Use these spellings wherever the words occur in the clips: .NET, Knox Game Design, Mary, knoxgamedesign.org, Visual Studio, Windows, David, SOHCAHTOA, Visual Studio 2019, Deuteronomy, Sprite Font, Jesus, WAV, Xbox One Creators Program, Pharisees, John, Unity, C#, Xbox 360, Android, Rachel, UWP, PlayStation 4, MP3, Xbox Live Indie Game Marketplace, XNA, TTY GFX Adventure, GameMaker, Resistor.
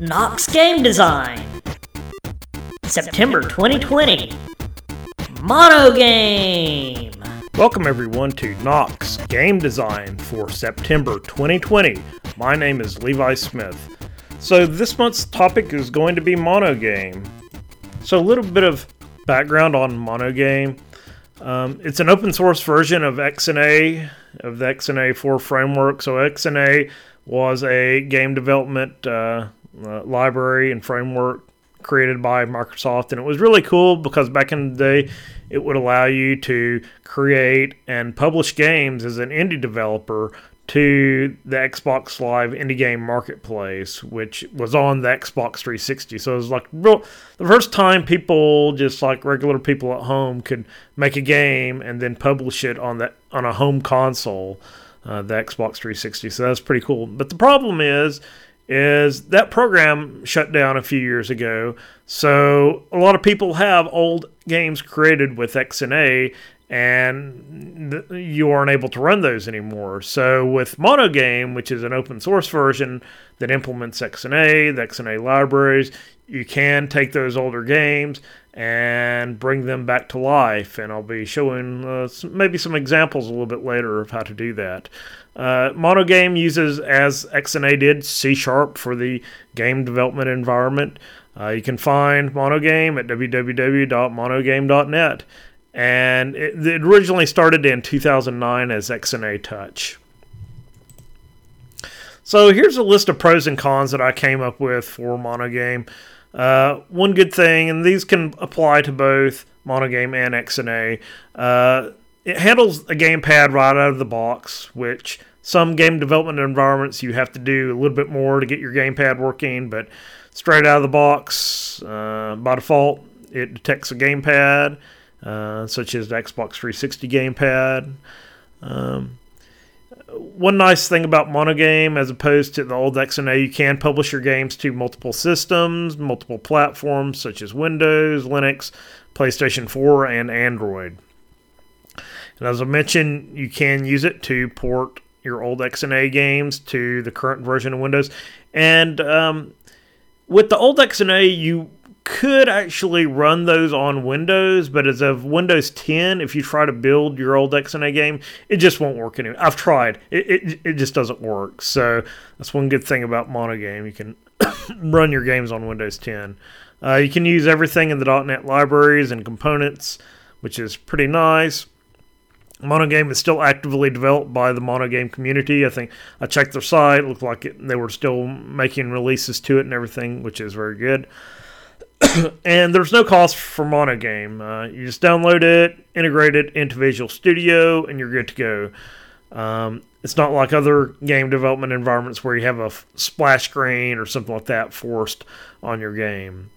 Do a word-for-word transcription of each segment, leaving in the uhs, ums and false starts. Knox Game Design, September twenty twenty, MonoGame. Welcome everyone to Knox Game Design for September twenty twenty. My name is Levi Smith. So this month's topic is going to be MonoGame. So a little bit of background on MonoGame. Um, it's an open source version of X N A, of the X N A four framework. So X N A was a game development uh, uh, library and framework created by Microsoft. And it was really cool because back in the day, it would allow you to create and publish games as an indie developer to the Xbox Live Indie Game Marketplace, which was on the Xbox three sixty. So it was like real, the first time people, just like regular people at home, could make a game and then publish it on the on a home console, uh, the Xbox three sixty. So that's pretty cool. But the problem is, is that program shut down a few years ago. So a lot of people have old games created with X N A, and you aren't able to run those anymore. So with MonoGame, which is an open source version that implements X N A, the X N A libraries, you can take those older games and bring them back to life. And I'll be showing uh, some, maybe some examples a little bit later of how to do that. Uh, MonoGame uses, as X N A did, C sharp for the game development environment. Uh, you can find MonoGame at w w w dot monogame dot net. And it, it originally started in two thousand nine as X N A Touch. So here's a list of pros and cons that I came up with for MonoGame. Uh, one good thing, and these can apply to both MonoGame and X N A, uh, it handles a gamepad right out of the box, which some game development environments you have to do a little bit more to get your gamepad working, but straight out of the box, uh, by default, it detects a gamepad, uh, such as the Xbox three sixty gamepad. Um, One nice thing about MonoGame, as opposed to the old X N A, you can publish your games to multiple systems, multiple platforms such as Windows, Linux, PlayStation four, and Android. And as I mentioned, you can use it to port your old X N A games to the current version of Windows. And um, with the old X N A, you could actually run those on Windows, but as of Windows ten, if you try to build your old X N A game, it just won't work anymore. I've tried. It, it, it just doesn't work. So that's one good thing about MonoGame. You can run your games on Windows ten. Uh, you can use everything in the dot net libraries and components, which is pretty nice. MonoGame is still actively developed by the MonoGame community. I think I checked their site. It looked like it, they were still making releases to it and everything, which is very good. And there's no cost for MonoGame. Uh, you just download it, integrate it into Visual Studio, and you're good to go. Um, it's not like other game development environments where you have a f- splash screen or something like that forced on your game.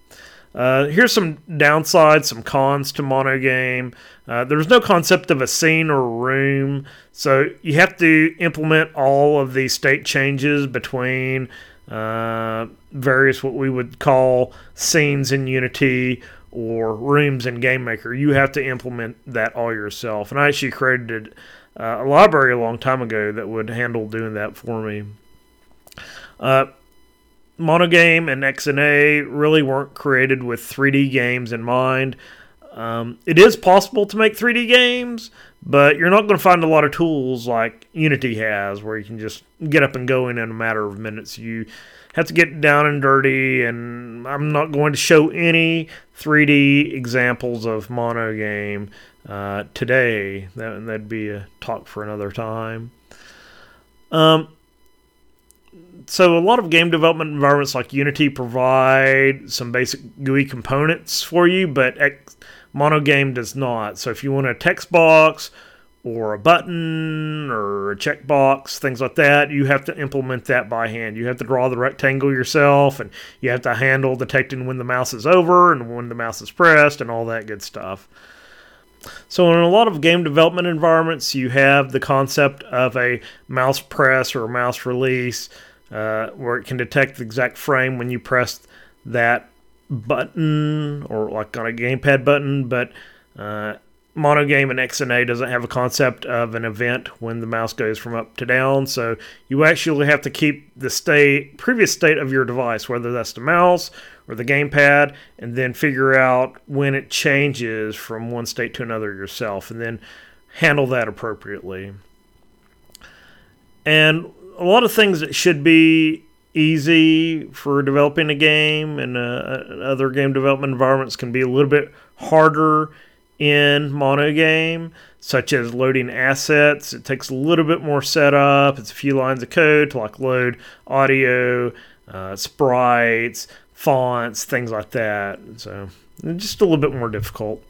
Uh, here's some downsides, some cons to MonoGame. Uh, there's no concept of a scene or room, so you have to implement all of the state changes between Uh, various what we would call scenes in Unity or rooms in GameMaker. You have to implement that all yourself. And I actually created uh, a library a long time ago that would handle doing that for me. Uh, MonoGame and X N A really weren't created with three D games in mind. Um, it is possible to make three D games, but you're not going to find a lot of tools like Unity has, where you can just get up and going in a matter of minutes. You have to get down and dirty, and I'm not going to show any three D examples of MonoGame uh, today. That, that'd be a talk for another time. Um, So a lot of game development environments like Unity provide some basic G U I components for you, but X- MonoGame does not. So if you want a text box or a button or a checkbox, things like that, you have to implement that by hand. You have to draw the rectangle yourself, and you have to handle detecting when the mouse is over and when the mouse is pressed and all that good stuff. So in a lot of game development environments, you have the concept of a mouse press or a mouse release, uh, where it can detect the exact frame when you press that button, or like on a gamepad button. But uh, MonoGame and X N A doesn't have a concept of an event when the mouse goes from up to down, so you actually have to keep the state, previous state of your device, whether that's the mouse or the gamepad, and then figure out when it changes from one state to another yourself, and then handle that appropriately. And a lot of things that should be easy for developing a game and uh, other game development environments can be a little bit harder in MonoGame, such as loading assets. It takes a little bit more setup. It's a few lines of code to like load audio, uh, sprites, fonts, things like that. So just a little bit more difficult.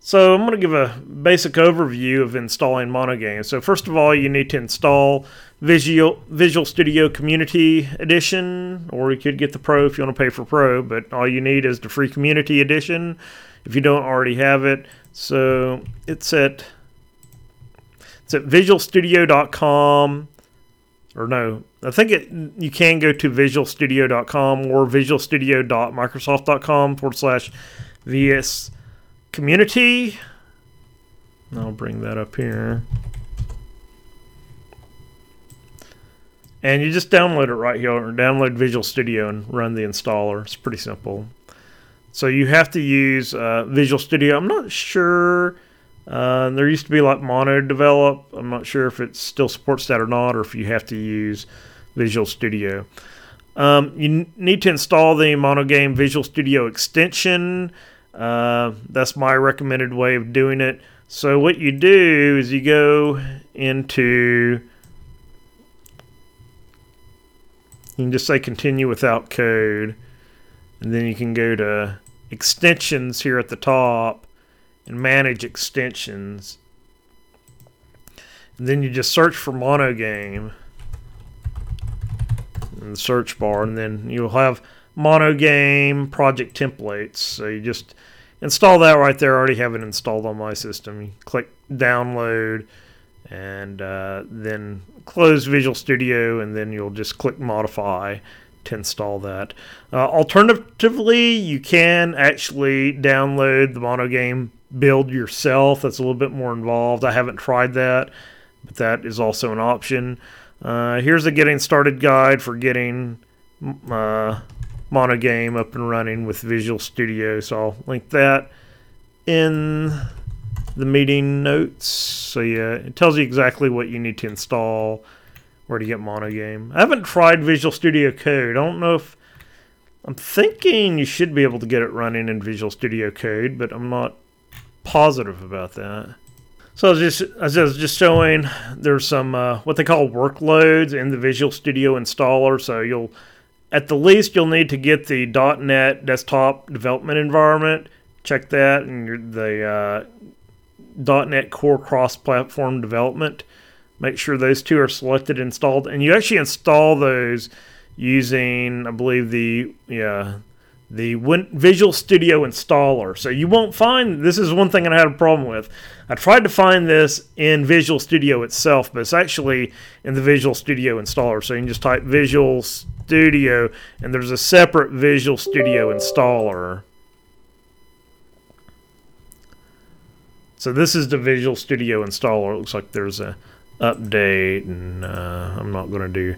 So I'm going to give a basic overview of installing MonoGame. So first of all, you need to install Visual Visual Studio Community Edition, or you could get the Pro if you want to pay for Pro, but all you need is the free Community Edition if you don't already have it. So it's at it's at visual studio dot com, or no, I think it, you can go to visual studio dot com or visual studio dot microsoft dot com forward slash vs community. I'll bring that up here. And you just download it right here, or download Visual Studio and run the installer. It's pretty simple. So you have to use uh, Visual Studio. I'm not sure. Uh, there used to be like MonoDevelop. I'm not sure if it still supports that or not, or if you have to use Visual Studio. Um, you n- need to install the MonoGame Visual Studio extension. Uh, that's my recommended way of doing it. So what you do is you go into... You can just say continue without code. And then you can go to extensions here at the top and manage extensions. And then you just search for MonoGame in the search bar, and then you'll have MonoGame project templates. So you just install that right there. I already have it installed on my system. You click download and uh, then close Visual Studio, and then you'll just click modify to install that. Uh, alternatively, you can actually download the MonoGame build yourself. That's a little bit more involved. I haven't tried that, but that is also an option. Uh, here's a getting started guide for getting uh, MonoGame up and running with Visual Studio. So I'll link that in the meeting notes. So yeah, it tells you exactly what you need to install, where to get MonoGame. I haven't tried Visual Studio Code. I don't know if... I'm thinking you should be able to get it running in Visual Studio Code, but I'm not positive about that. So I was just, as I was just showing, there's some uh, what they call workloads in the Visual Studio installer. So you'll, at the least, you'll need to get the dot net desktop development environment. Check that, and the uh, dot net core cross-platform development. Make sure those two are selected, installed, and you actually install those using, I believe, the yeah the Win- Visual Studio installer. So you won't find, this is one thing I had a problem with. I tried to find this in Visual Studio itself, but it's actually in the Visual Studio installer. So you can just type Visual Studio, and there's a separate Visual Studio installer. So this is the Visual Studio installer. It looks like there's a update, and uh, I'm not going to do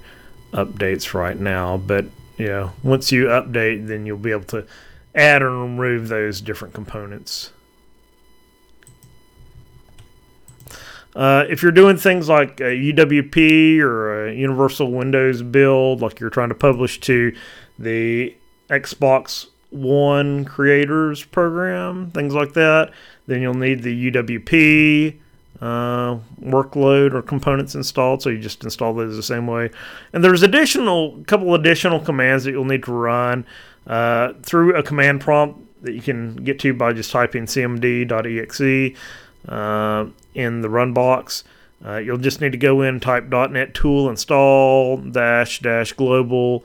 updates right now, but yeah, once you update, then you'll be able to add or remove those different components. Uh, if you're doing things like a U W P or a Universal Windows build, like you're trying to publish to the Xbox One Creators Program, things like that, then you'll need the U W P Uh, workload or components installed, so you just install those the same way. And there's additional, couple additional commands that you'll need to run uh, through a command prompt that you can get to by just typing cmd.exe uh, in the run box. Uh, you'll just need to go in and type .NET tool install dash dash global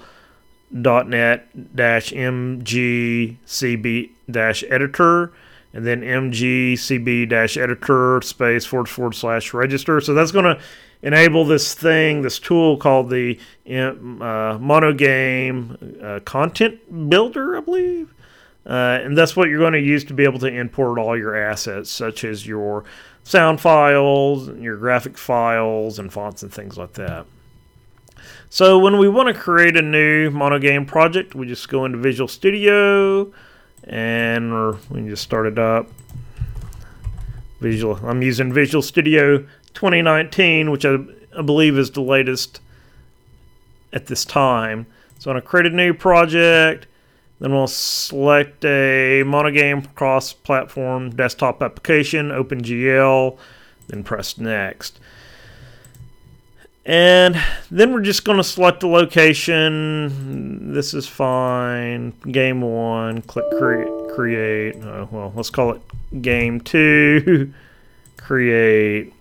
.NET dash mgcb dash editor. And then mgcb-editor space forward forward slash register. So that's going to enable this thing, this tool called the uh, MonoGame uh, Content Builder, I believe. Uh, and that's what you're going to use to be able to import all your assets, such as your sound files, your graphic files, and fonts and things like that. So when we want to create a new MonoGame project, we just go into Visual Studio, and or we can just start it up. Visual. I'm using Visual Studio twenty nineteen, which I, I believe is the latest at this time. So I'm going to create a new project. Then we'll select a MonoGame cross-platform desktop application, OpenGL, then press Next. And then we're just going to select the location. This is fine. Game one, click cre- Create. Oh, well, let's call it Game two, Create.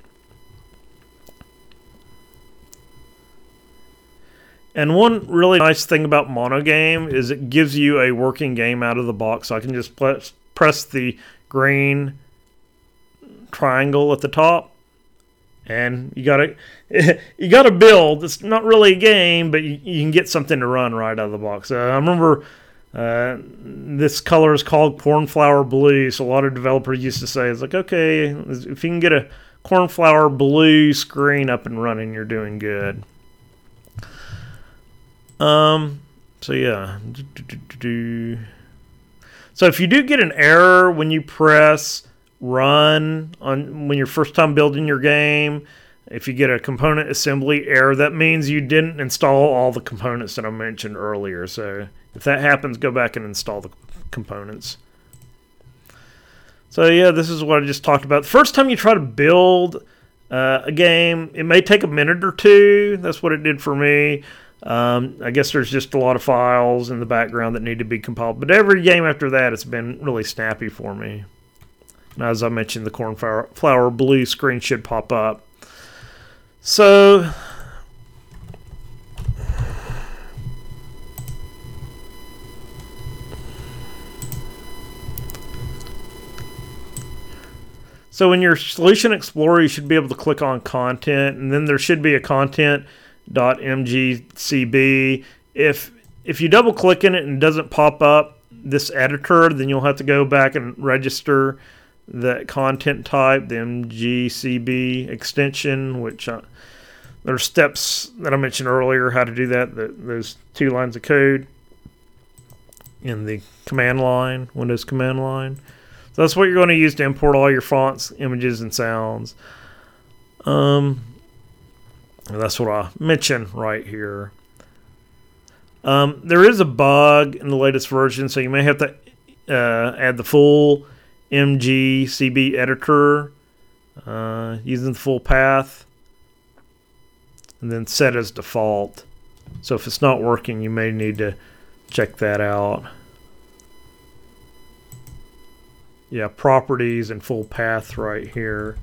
And one really nice thing about MonoGame is it gives you a working game out of the box. So I can just pl- press the green triangle at the top, and you gotta you gotta build. It's not really a game, but you, you can get something to run right out of the box. Uh, I remember uh, this color is called cornflower blue. So a lot of developers used to say, "It's like, okay, if you can get a cornflower blue screen up and running, you're doing good." Um, so yeah, so if you do get an error when you press run on when you're first time building your game, if you get a component assembly error, that means you didn't install all the components that I mentioned earlier. So if that happens, go back and install the components. So yeah, this is what I just talked about. The first time you try to build uh, a game, it may take a minute or two. That's what it did for me. Um, I guess there's just a lot of files in the background that need to be compiled. But every game after that, it's been really snappy for me. And as I mentioned, the cornflower blue screen should pop up. So, so in your Solution Explorer, you should be able to click on Content, and then there should be a content .mgcb. If if you double click in it and it doesn't pop up this editor, then you'll have to go back and register that content type, the M G C B extension, which I, there are steps that I mentioned earlier how to do that, the, those two lines of code in the command line, Windows command line. So that's what you're going to use to import all your fonts, images, and sounds. Um... And that's what I mentioned right here. Um, there is a bug in the latest version, so you may have to uh, add the full M G C B editor uh, using the full path, and then set as default. So if it's not working, you may need to check that out. Yeah, properties and full path right here.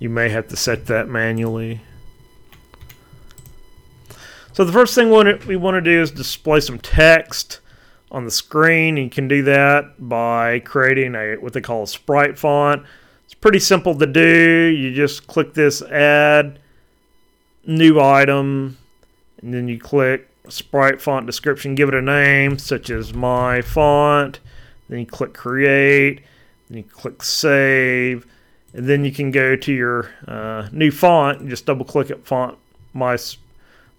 You may have to set that manually. So the first thing we want to do is display some text on the screen. You can do that by creating a what they call a sprite font. It's pretty simple to do. You just click this add new item, and then you click sprite font description. Give it a name such as my font. Then you click create. Then you click save. And then you can go to your uh, new font. Just double click at font my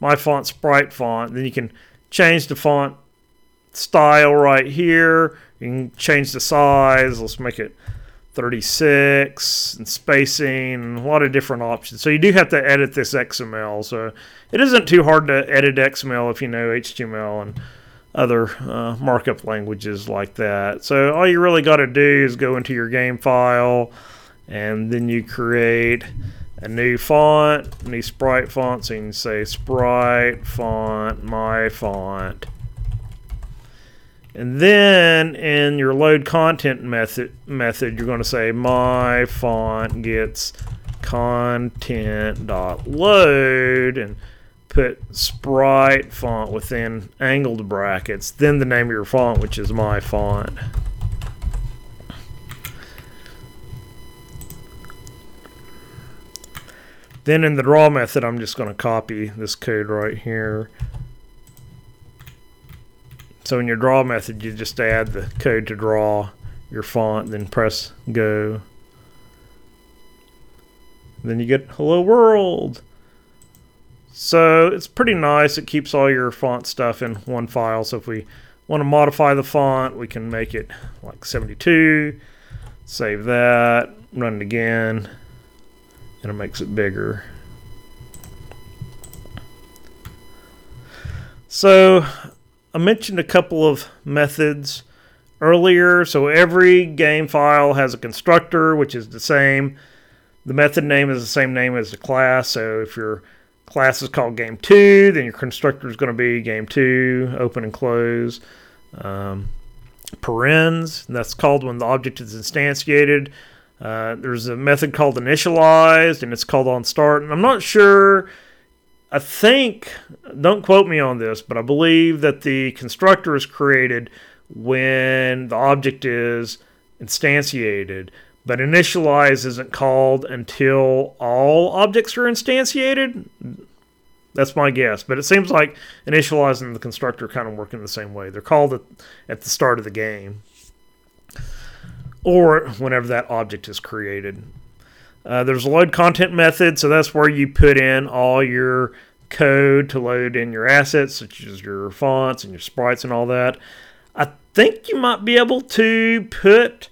My font, Sprite Font. Then you can change the font style right here. You can change the size. Let's make it thirty-six and spacing, and a lot of different options. So you do have to edit this X M L. So it isn't too hard to edit X M L if you know H T M L and other uh, markup languages like that. So all you really got to do is go into your game file, and then you create a new font, new sprite font, so you can say sprite font, my font. And then in your load content method, method you're going to say my font gets content.load and put sprite font within angled brackets, then the name of your font, which is my font. Then in the draw method, I'm just going to copy this code right here. So in your draw method, you just add the code to draw your font, then press go. Then you get hello world. So it's pretty nice. It keeps all your font stuff in one file. So if we want to modify the font, we can make it like seventy-two, save that, run it again, and it makes it bigger. So I mentioned a couple of methods earlier. So every game file has a constructor, which is the same. The method name is the same name as the class. So if your class is called game two, then your constructor is going to be game two, open and close. Um, parens, that's called when the object is instantiated. Uh, there's a method called initialized, and it's called on start. And I'm not sure, I think, don't quote me on this, but I believe that the constructor is created when the object is instantiated. But initialize isn't called until all objects are instantiated. That's my guess. But it seems like initialize and the constructor kind of work in the same way. They're called at the start of the game, or whenever that object is created. Uh, there's a load content method, so that's where you put in all your code to load in your assets, such as your fonts and your sprites and all that. I think you might be able to put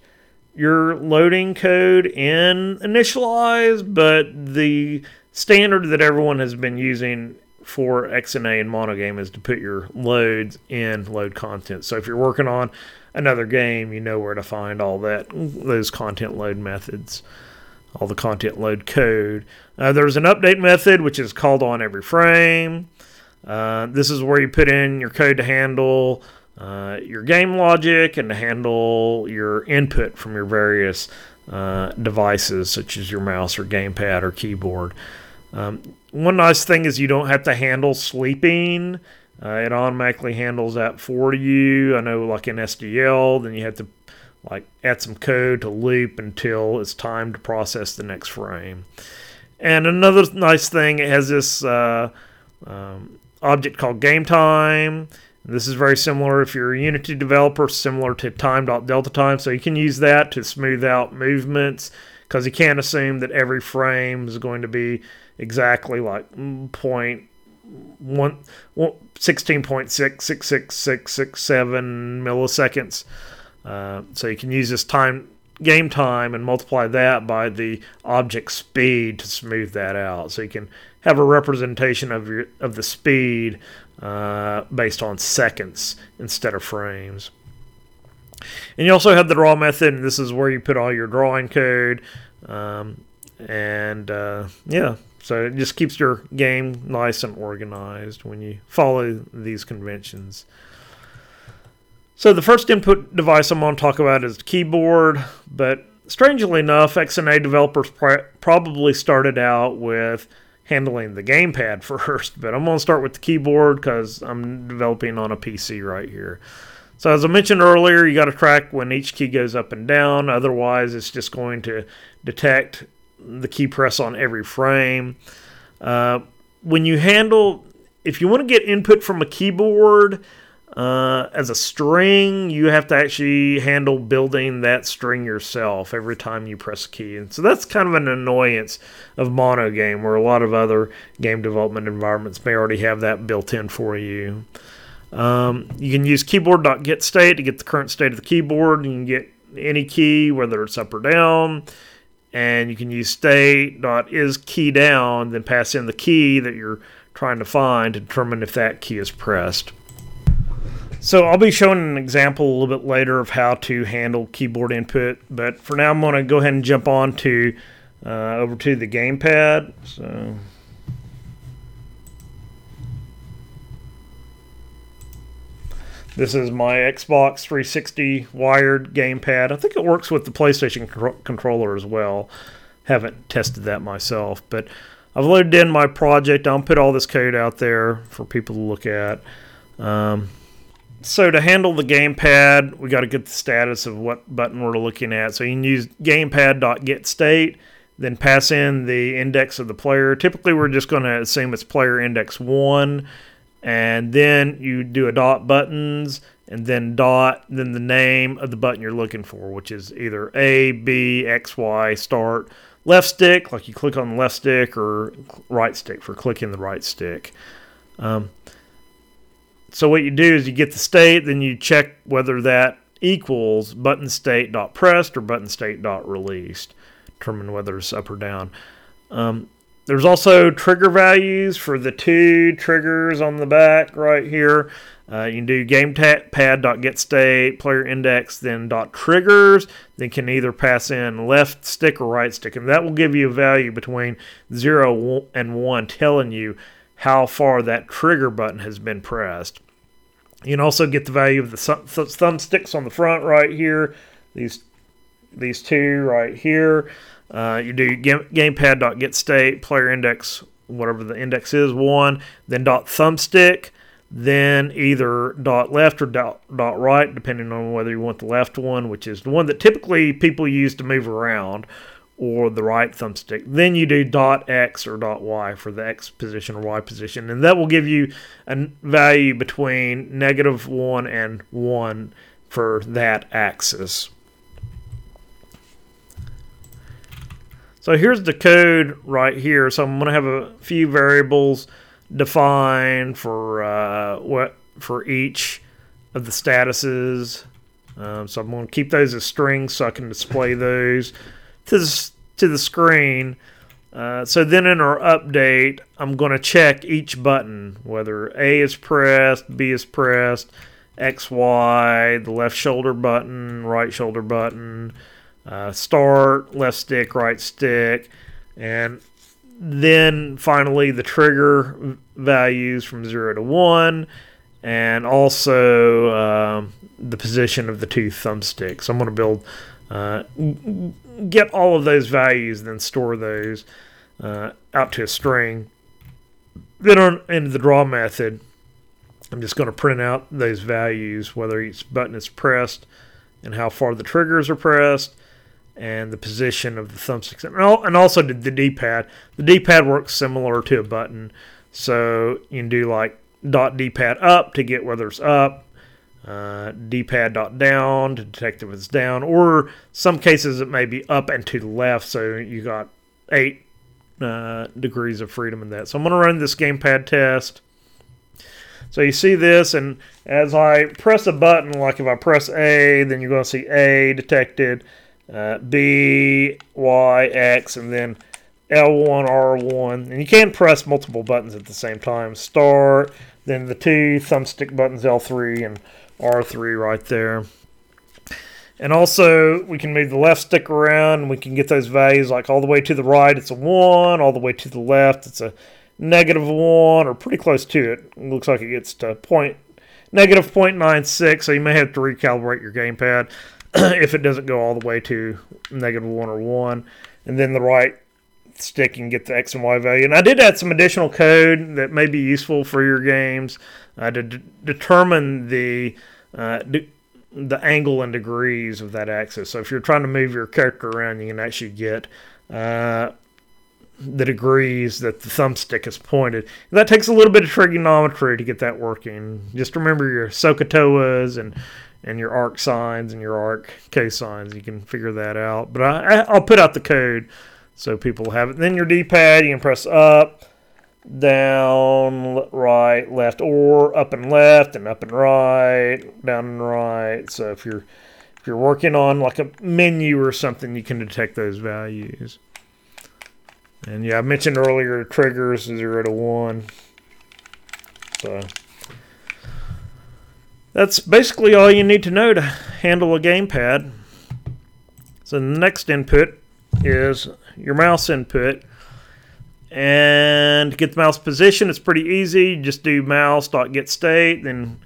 your loading code in initialize, but the standard that everyone has been using for X N A and MonoGame is to put your loads in load content. So if you're working on another game, you know where to find all that, those content load methods, all the content load code. Uh, there's an update method, which is called on every frame. Uh, this is where you put in your code to handle Uh, your game logic and to handle your input from your various uh, devices, such as your mouse or gamepad or keyboard. Um, one nice thing is you don't have to handle sleeping. Uh, it automatically handles that for you. I know, like in S D L, then you have to like add some code to loop until it's time to process the next frame. And another nice thing, it has this uh, um, object called game time. This is very similar if you're a Unity developer, similar to time.deltatime. So you can use that to smooth out movements, because you can't assume that every frame is going to be exactly like sixteen point six six six six six seven milliseconds. Uh, so you can use this time game time and multiply that by the object speed to smooth that out. So you can have a representation of your of the speed uh, based on seconds instead of frames. And you also have the draw method, and this is where you put all your drawing code. Um, and uh, yeah, so it just keeps your game nice and organized when you follow these conventions. So the first input device I'm going to talk about is the keyboard, but strangely enough, X N A developers pr- probably started out with handling the gamepad first, but I'm going to start with the keyboard because I'm developing on a P C right here. So as I mentioned earlier, you got to track when each key goes up and down, otherwise it's just going to detect the key press on every frame. Uh, when you handle, if you want to get input from a keyboard, Uh, as a string, you have to actually handle building that string yourself every time you press a key. And so that's kind of an annoyance of MonoGame, where a lot of other game development environments may already have that built in for you. Um, you can use keyboard.getState to get the current state of the keyboard. You can get any key, whether it's up or down. And you can use state.isKeyDown, then pass in the key that you're trying to find to determine if that key is pressed. So I'll be showing an example a little bit later of how to handle keyboard input, but for now I'm going to go ahead and jump on to uh, over to the gamepad. So, this is my Xbox three sixty wired gamepad. I think it works with the PlayStation co- controller as well. Haven't tested that myself, but I've loaded in my project. I'll put all this code out there for people to look at. Um, So to handle the gamepad, we got to get the status of what button we're looking at. So you can use gamepad.getState, then pass in the index of the player. Typically, we're just going to assume it's player index one, and then you do a dot buttons, and then dot, then the name of the button you're looking for, which is either A, B, X, Y, start, left stick, like you click on the left stick, or right stick for clicking the right stick. Um, so what you do is you get the state, then you check whether that equals button state dot pressed or button state dot released, determine whether it's up or down. Um, there's also trigger values for the two triggers on the back right here. Uh, you can do gamepad.getState, player index, then dot .triggers. Then can either pass in left stick or right stick. And that will give you a value between zero and one, telling you how far that trigger button has been pressed. You can also get the value of the thumbsticks on the front right here, these, these two right here. Uh, you do gamepad.getState, player index, whatever the index is, one, then dot thumbstick, then either dot left or dot, dot right, depending on whether you want the left one, which is the one that typically people use to move around, or the right thumbstick. Then you do dot X or dot Y for the X position or Y position, and that will give you a value between negative one and one for that axis. So here's the code right here. So I'm going to have a few variables defined for uh, what for each of the statuses. Um, so I'm going to keep those as strings so I can display those to the, to the screen. Uh, so then in our update, I'm going to check each button, whether A is pressed, B is pressed, X, Y, the left shoulder button, right shoulder button, uh, start, left stick, right stick, and then finally the trigger values from zero to one, and also um, the position of the two thumbsticks. So I'm going to build, uh, get all of those values, then store those uh, out to a string. Then on into the draw method, I'm just going to print out those values, whether each button is pressed and how far the triggers are pressed, and the position of the thumbsticks, and also the D-pad. The D-pad works similar to a button, so you can do like dot D-pad up to get whether it's up, uh, D-pad dot down to detect if it's down, or some cases it may be up and to the left, so you got eight uh, degrees of freedom in that. So I'm going to run this gamepad test. So you see this, and as I press a button, like if I press A, then you're going to see A detected, Uh, B, Y, X, and then L one, R one. And you can press multiple buttons at the same time. Start, then the two thumbstick buttons, L three and R three right there. And also, we can move the left stick around, and we can get those values like all the way to the right, it's a one, all the way to the left, it's a negative one, or pretty close to it. It looks like it gets to point, negative zero point nine six, so you may have to recalibrate your gamepad if it doesn't go all the way to negative one or one. And then the right stick and get the X and Y value. And I did add some additional code that may be useful for your games uh, to d- determine the uh, d- the angle and degrees of that axis. So if you're trying to move your character around, you can actually get uh, the degrees that the thumbstick is pointed. And that takes a little bit of trigonometry to get that working. Just remember your SOHCAHTOAs and and your arc sines and your arc cosines. You can figure that out. But I, I'll put out the code so people have it. Then your D-pad, you can press up, down, right, left, or up and left, and up and right, down and right. So if you're if you're working on like a menu or something, you can detect those values. And yeah, I mentioned earlier triggers zero to one. So that's basically all you need to know to handle a gamepad. So the next input is your mouse input. And to get the mouse position, it's pretty easy. You just do mouse.getState, then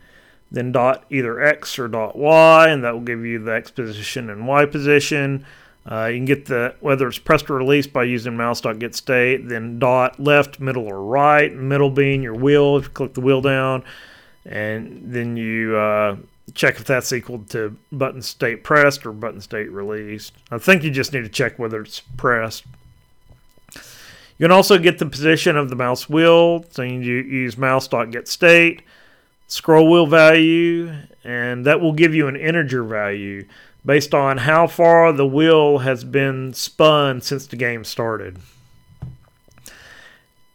then dot either X or dot Y, and that will give you the X position and Y position. Uh, you can get the whether it's pressed or released by using mouse.getState, then dot left, middle, or right, middle being your wheel if you click the wheel down. And then you uh, check if that's equal to button state pressed or button state released. I think you just need to check whether it's pressed. You can also get the position of the mouse wheel. So you use mouse.getState, scroll wheel value, and that will give you an integer value based on how far the wheel has been spun since the game started.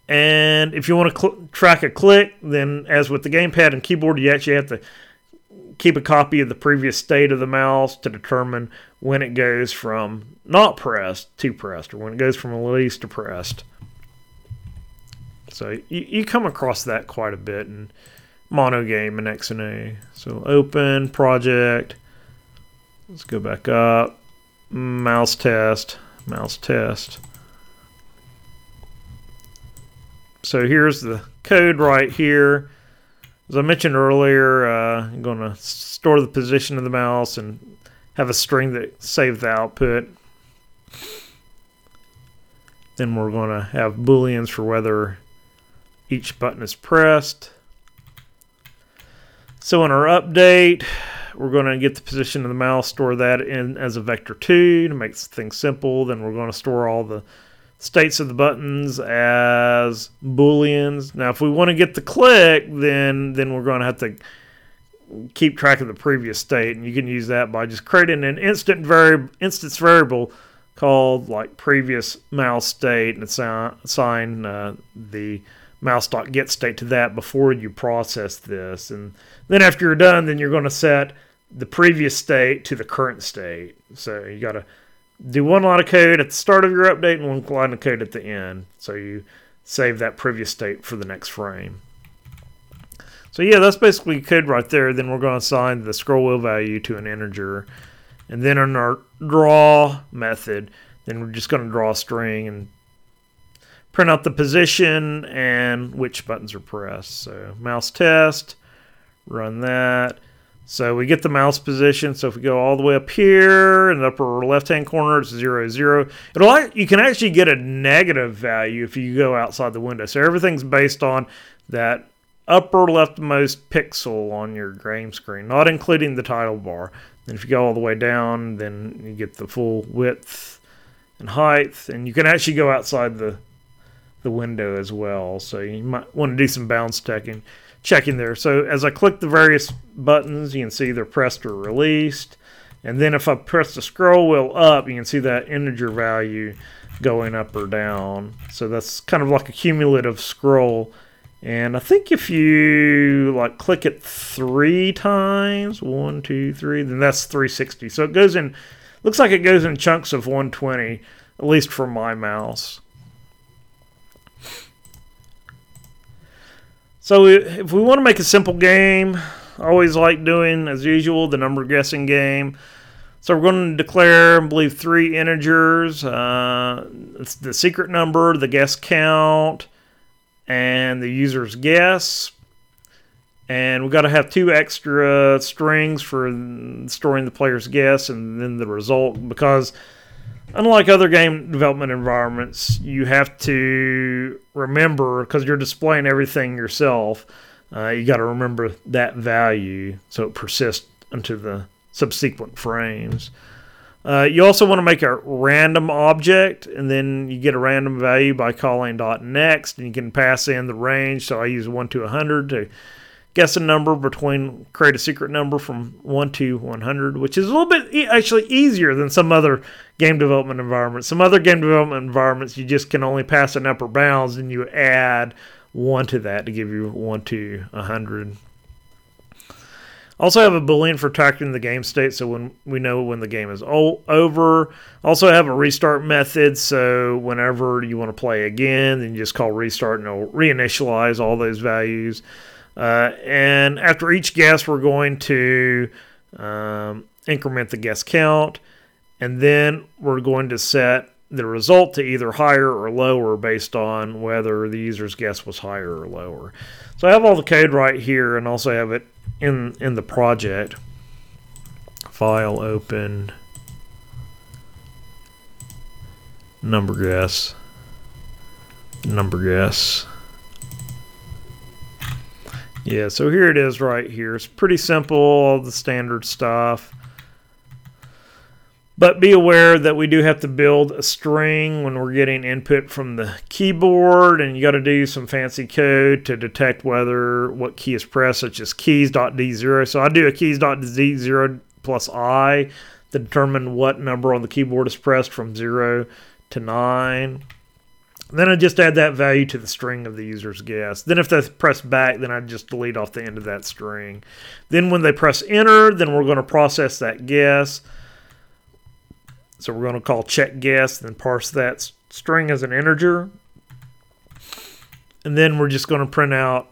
And if you want to cl- track a click, then as with the gamepad and keyboard, you actually have to keep a copy of the previous state of the mouse to determine when it goes from not pressed to pressed, or when it goes from released to pressed. So you, you come across that quite a bit in MonoGame and X N A. So open, project, let's go back up, mouse test, mouse test. So here's the code right here. As I mentioned earlier, uh, I'm going to store the position of the mouse and have a string that saves the output. Then we're going to have booleans for whether each button is pressed. So in our update, we're going to get the position of the mouse, store that in as a vector two to make things simple. Then we're going to store all the states of the buttons as booleans. Now, if we want to get the click, then then we're going to have to keep track of the previous state, and you can use that by just creating an instant variable, instance variable called like previous mouse state, and assign uh, the mouse.get state to that before you process this. And then after you're done, then you're going to set the previous state to the current state. So you got to do one line of code at the start of your update and one line of code at the end. So you save that previous state for the next frame. So yeah, that's basically code right there. Then we're going to assign the scroll wheel value to an integer. And then in our draw method, then we're just going to draw a string and print out the position and which buttons are pressed. So mouse test, run that. So we get the mouse position. So if we go all the way up here in the upper left-hand corner, it's zero, zero. It'll, you can actually get a negative value if you go outside the window. So everything's based on that upper leftmost pixel on your game screen, not including the title bar. And if you go all the way down, then you get the full width and height. And you can actually go outside the, the window as well. So you might want to do some bounds checking. Checking there. So as I click the various buttons, you can see they're pressed or released. And then if I press the scroll wheel up, you can see that integer value going up or down. So that's kind of like a cumulative scroll. And I think if you like click it three times, one, two, three, then that's three sixty. So it goes in, looks like it goes in chunks of one twenty, at least for my mouse. So if we want to make a simple game, I always like doing, as usual, the number guessing game. So we're going to declare, I believe, three integers. Uh, it's the secret number, the guess count, and the user's guess. And we've got to have two extra strings for storing the player's guess and then the result, because unlike other game development environments, you have to remember, because you're displaying everything yourself, uh, you got to remember that value so it persists into the subsequent frames. Uh, you also want to make a random object, and then you get a random value by calling .next, and you can pass in the range. So I use one to one hundred to guess a number between, create a secret number from one to one hundred, which is a little bit e- actually easier than some other game development environments. Some other game development environments, you just can only pass an upper bounds and you add one to that to give you one to one hundred. Also have a boolean for tracking the game state, so when we know when the game is o- over. Also have a restart method, so whenever you want to play again, then you just call restart and it'll reinitialize all those values. Uh, and after each guess, we're going to um, increment the guess count, and then we're going to set the result to either higher or lower based on whether the user's guess was higher or lower. So I have all the code right here, and also have it in, in the project. File, open, number guess, number guess. Yeah, so here it is right here. It's pretty simple, all the standard stuff. But be aware that we do have to build a string when we're getting input from the keyboard, and you got to do some fancy code to detect whether what key is pressed, such as keys dot D zero. So I do a keys dot D zero plus I to determine what number on the keyboard is pressed from zero to nine. Then I just add that value to the string of the user's guess. Then if they press back, then I just delete off the end of that string. Then when they press enter, then we're going to process that guess. So we're going to call check guess, then parse that string as an integer. And then we're just going to print out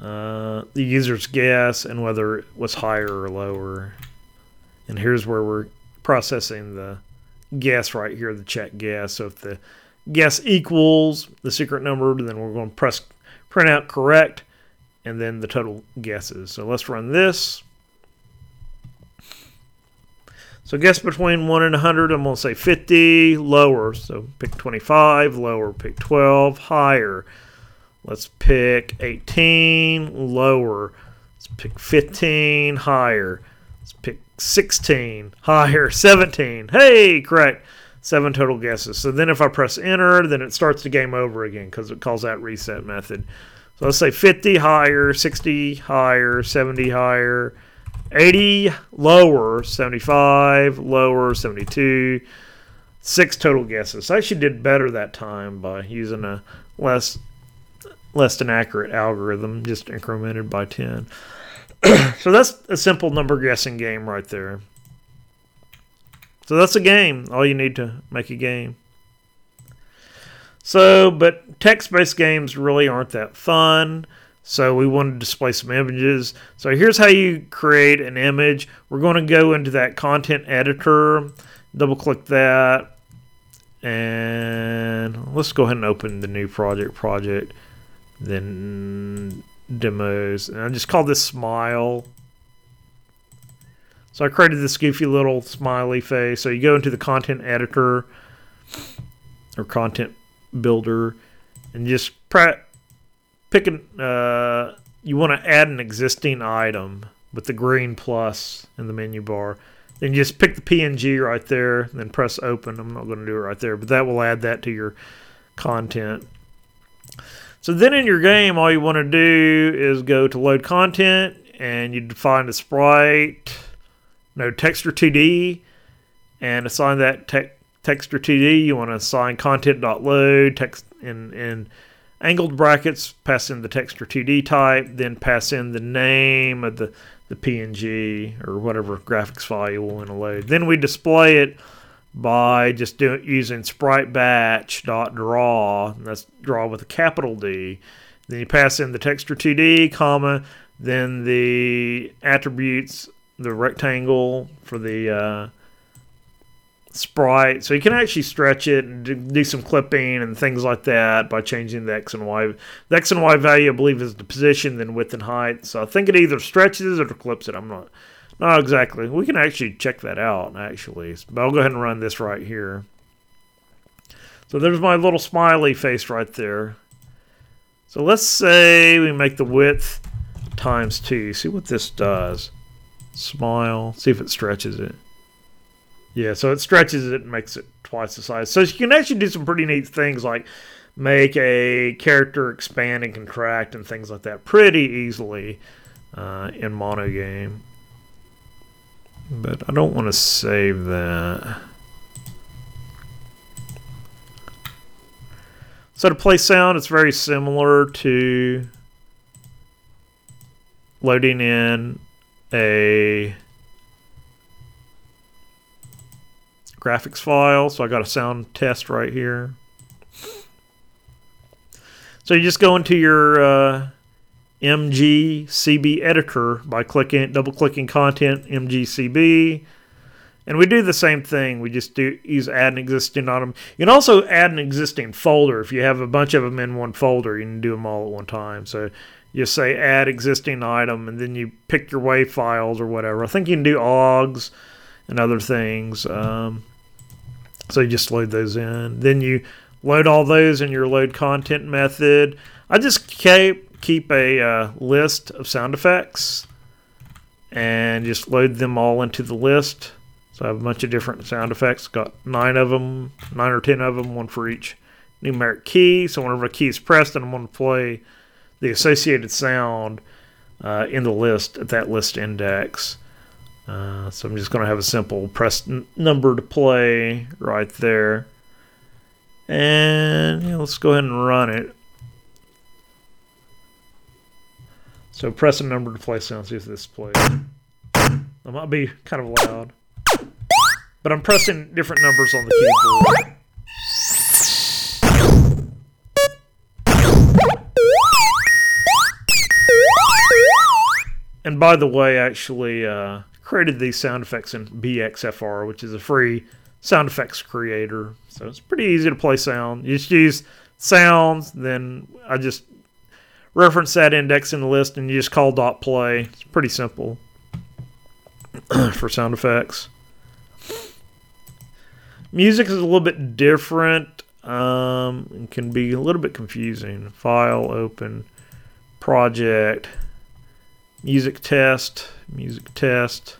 uh, the user's guess and whether it was higher or lower. And here's where we're processing the guess right here, the check guess. So if the guess equals the secret number, then we're going to press print out correct and then the total guesses. So let's run this. So guess between one and one hundred, I'm going to say fifty, lower, so pick twenty-five, lower, pick twelve, higher. Let's pick eighteen, lower. Let's pick fifteen, higher. Let's pick sixteen, higher, seventeen. Hey, correct. Seven total guesses. So then if I press enter, then it starts the game over again because it calls that reset method. So let's say fifty, higher, sixty, higher, seventy, higher, eighty, lower, seventy-five, lower, seventy-two, six total guesses. I actually did better that time by using a less less than accurate algorithm, just incremented by ten. So that's a simple number guessing game right there. So that's a game, all you need to make a game. So, but text-based games really aren't that fun. So we want to display some images. So here's how you create an image. We're going to go into that content editor, double click that, and let's go ahead and open the new project, project, then demos. And I just call this smile. So I created this goofy little smiley face. So you go into the content editor or content builder and just press. Pick an, uh, you want to add an existing item with the green plus in the menu bar. Then you just pick the P N G right there, and then press open. I'm not going to do it right there, but that will add that to your content. So then in your game, all you want to do is go to load content, and you define a sprite, no texture two D, and assign that te- texture two D. You want to assign content.load text in in. Angled brackets, pass in the texture two D type, then pass in the name of the, the P N G or whatever graphics file you want to load. Then we display it by just doing using sprite batch.draw, and that's draw with a capital D. Then you pass in the texture two D, comma, then the attributes, the rectangle for the uh, sprite. So you can actually stretch it and do some clipping and things like that by changing the X and Y. The X and Y value, I believe, is the position, then width and height. So I think it either stretches or clips it. I'm not, not exactly. We can actually check that out, actually. But I'll go ahead and run this right here. So there's my little smiley face right there. So let's say we make the width times two. See what this does. Smile. See if it stretches it. Yeah, so it stretches it and makes it twice the size. So you can actually do some pretty neat things like make a character expand and contract and things like that pretty easily uh, in MonoGame. But I don't want to save that. So to play sound, it's very similar to loading in a graphics file. So I got a sound test right here. So you just go into your uh, M G C B editor by clicking, double clicking content M G C B, and we do the same thing. We just do use add an existing item. You can also add an existing folder if you have a bunch of them in one folder. You can do them all at one time. So you say add existing item, and then you pick your WAV files or whatever. I think you can do O G S and other things. Um, so you just load those in. Then you load all those in your load content method. I just keep, keep a uh, list of sound effects and just load them all into the list. So I have a bunch of different sound effects. Got nine of them, nine or ten of them, one for each numeric key. So whenever a key is pressed, then I'm going to play the associated sound uh, in the list at that list index. Uh, so I'm just going to have a simple press n- number to play right there. And you know, let's go ahead and run it. So press a number to play sound. See if this plays. That might be kind of loud. But I'm pressing different numbers on the keyboard. And by the way, I actually uh, created these sound effects in B X F R, which is a free sound effects creator. So it's pretty easy to play sound. You just use sounds, then I just reference that index in the list, and you just call dot play. It's pretty simple for sound effects. Music is a little bit different. Um, it can be a little bit confusing. File, open, project, music test, music test.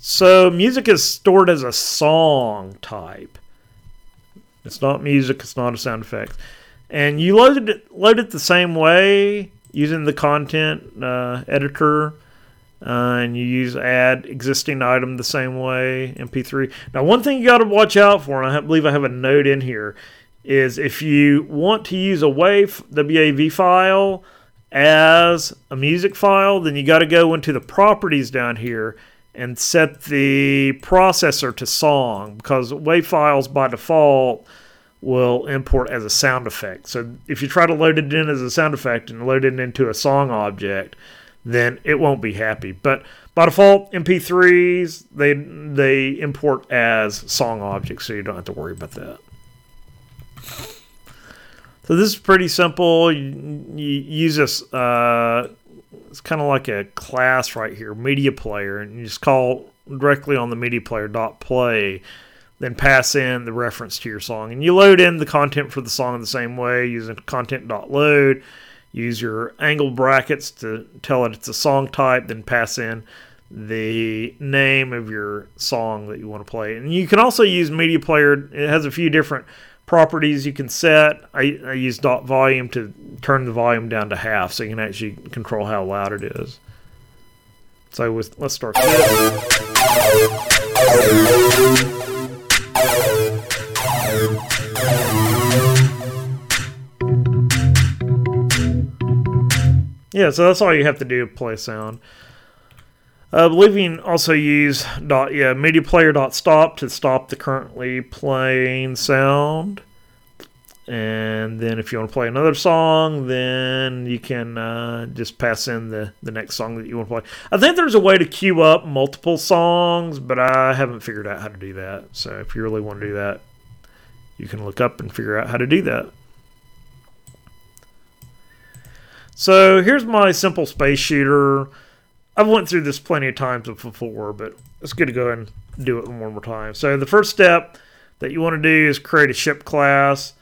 So music is stored as a song type. It's not music. It's not a sound effect. And you load it, load it the same way using the content uh, editor. Uh, and you use add existing item the same way, M P three. Now, one thing you got to watch out for, and I believe I have a note in here, is if you want to use a W A V file as a music file, then you got to go into the properties down here and set the processor to song, because W A V files by default will import as a sound effect. So if you try to load it in as a sound effect and load it into a song object, then it won't be happy. But by default, M P threes, they they import as song objects, so you don't have to worry about that. So this is pretty simple. You, you use this, uh, it's kind of like a class right here, Media Player, and you just call directly on the Media Player dot play, then pass in the reference to your song. And you load in the content for the song the same way using content dot load. Use your angle brackets to tell it it's a song type, then pass in the name of your song that you want to play. And you can also use Media Player. It has a few different properties you can set. I, I use dot volume to turn the volume down to half, so you can actually control how loud it is. So with, let's start. Yeah, so that's all you have to do to play sound. I uh, believe you can also use dot, yeah, media player dot stop to stop the currently playing sound. And then if you want to play another song, then you can uh, just pass in the, the next song that you want to play. I think there's a way to queue up multiple songs, but I haven't figured out how to do that. So if you really want to do that, you can look up and figure out how to do that. So here's my simple space shooter. I've went through this plenty of times before, but it's good to go ahead and do it one more time. So the first step that you want to do is create a ship class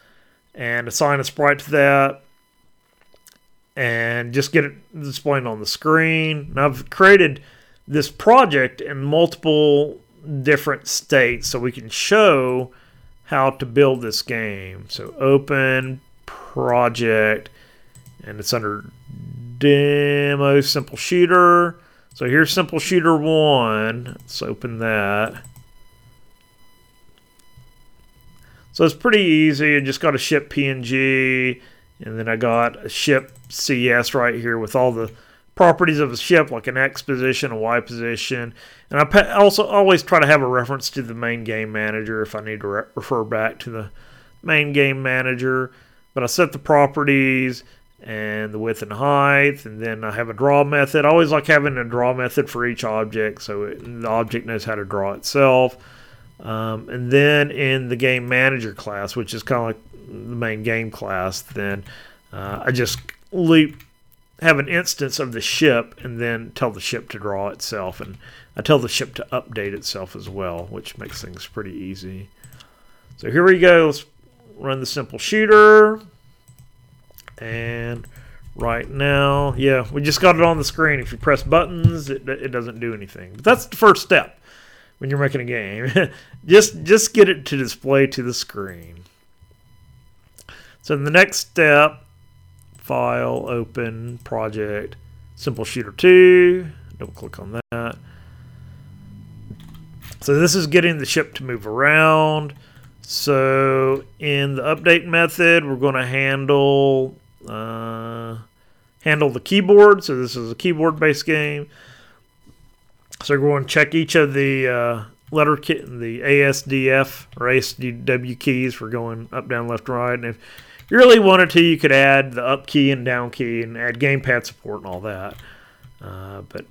and assign a sprite to that and just get it displayed on the screen. And I've created this project in multiple different states so we can show how to build this game. So open project. And it's under demo simple shooter. So here's simple shooter one. Let's open that. So it's pretty easy. I just got a ship P N G. And then I got a ship C S right here with all the properties of a ship, like an X position, a Y position. And I also always try to have a reference to the main game manager if I need to re- refer back to the main game manager. But I set the properties and the width and height, and then I have a draw method. I always like having a draw method for each object, so it, the object knows how to draw itself. Um, and then in the game manager class, which is kind of like the main game class, then uh, I just loop, have an instance of the ship, and then tell the ship to draw itself, and I tell the ship to update itself as well, which makes things pretty easy. So here we go. Let's run the simple shooter. And right now. Yeah, we just got it on the screen. If you press buttons, it, it doesn't do anything. But that's the first step when you're making a game. just just get it to display to the screen. So the next step, file, open, project, simple shooter two. Double click on that. So this is getting the ship to move around. So in the update method, we're going to handle uh, handle the keyboard. So this is a keyboard-based game. So we're going to check each of the uh, letter key, the A S D F or A S D W keys for going up, down, left, right. And if you really wanted to, you could add the up key and down key and add gamepad support and all that. Uh, but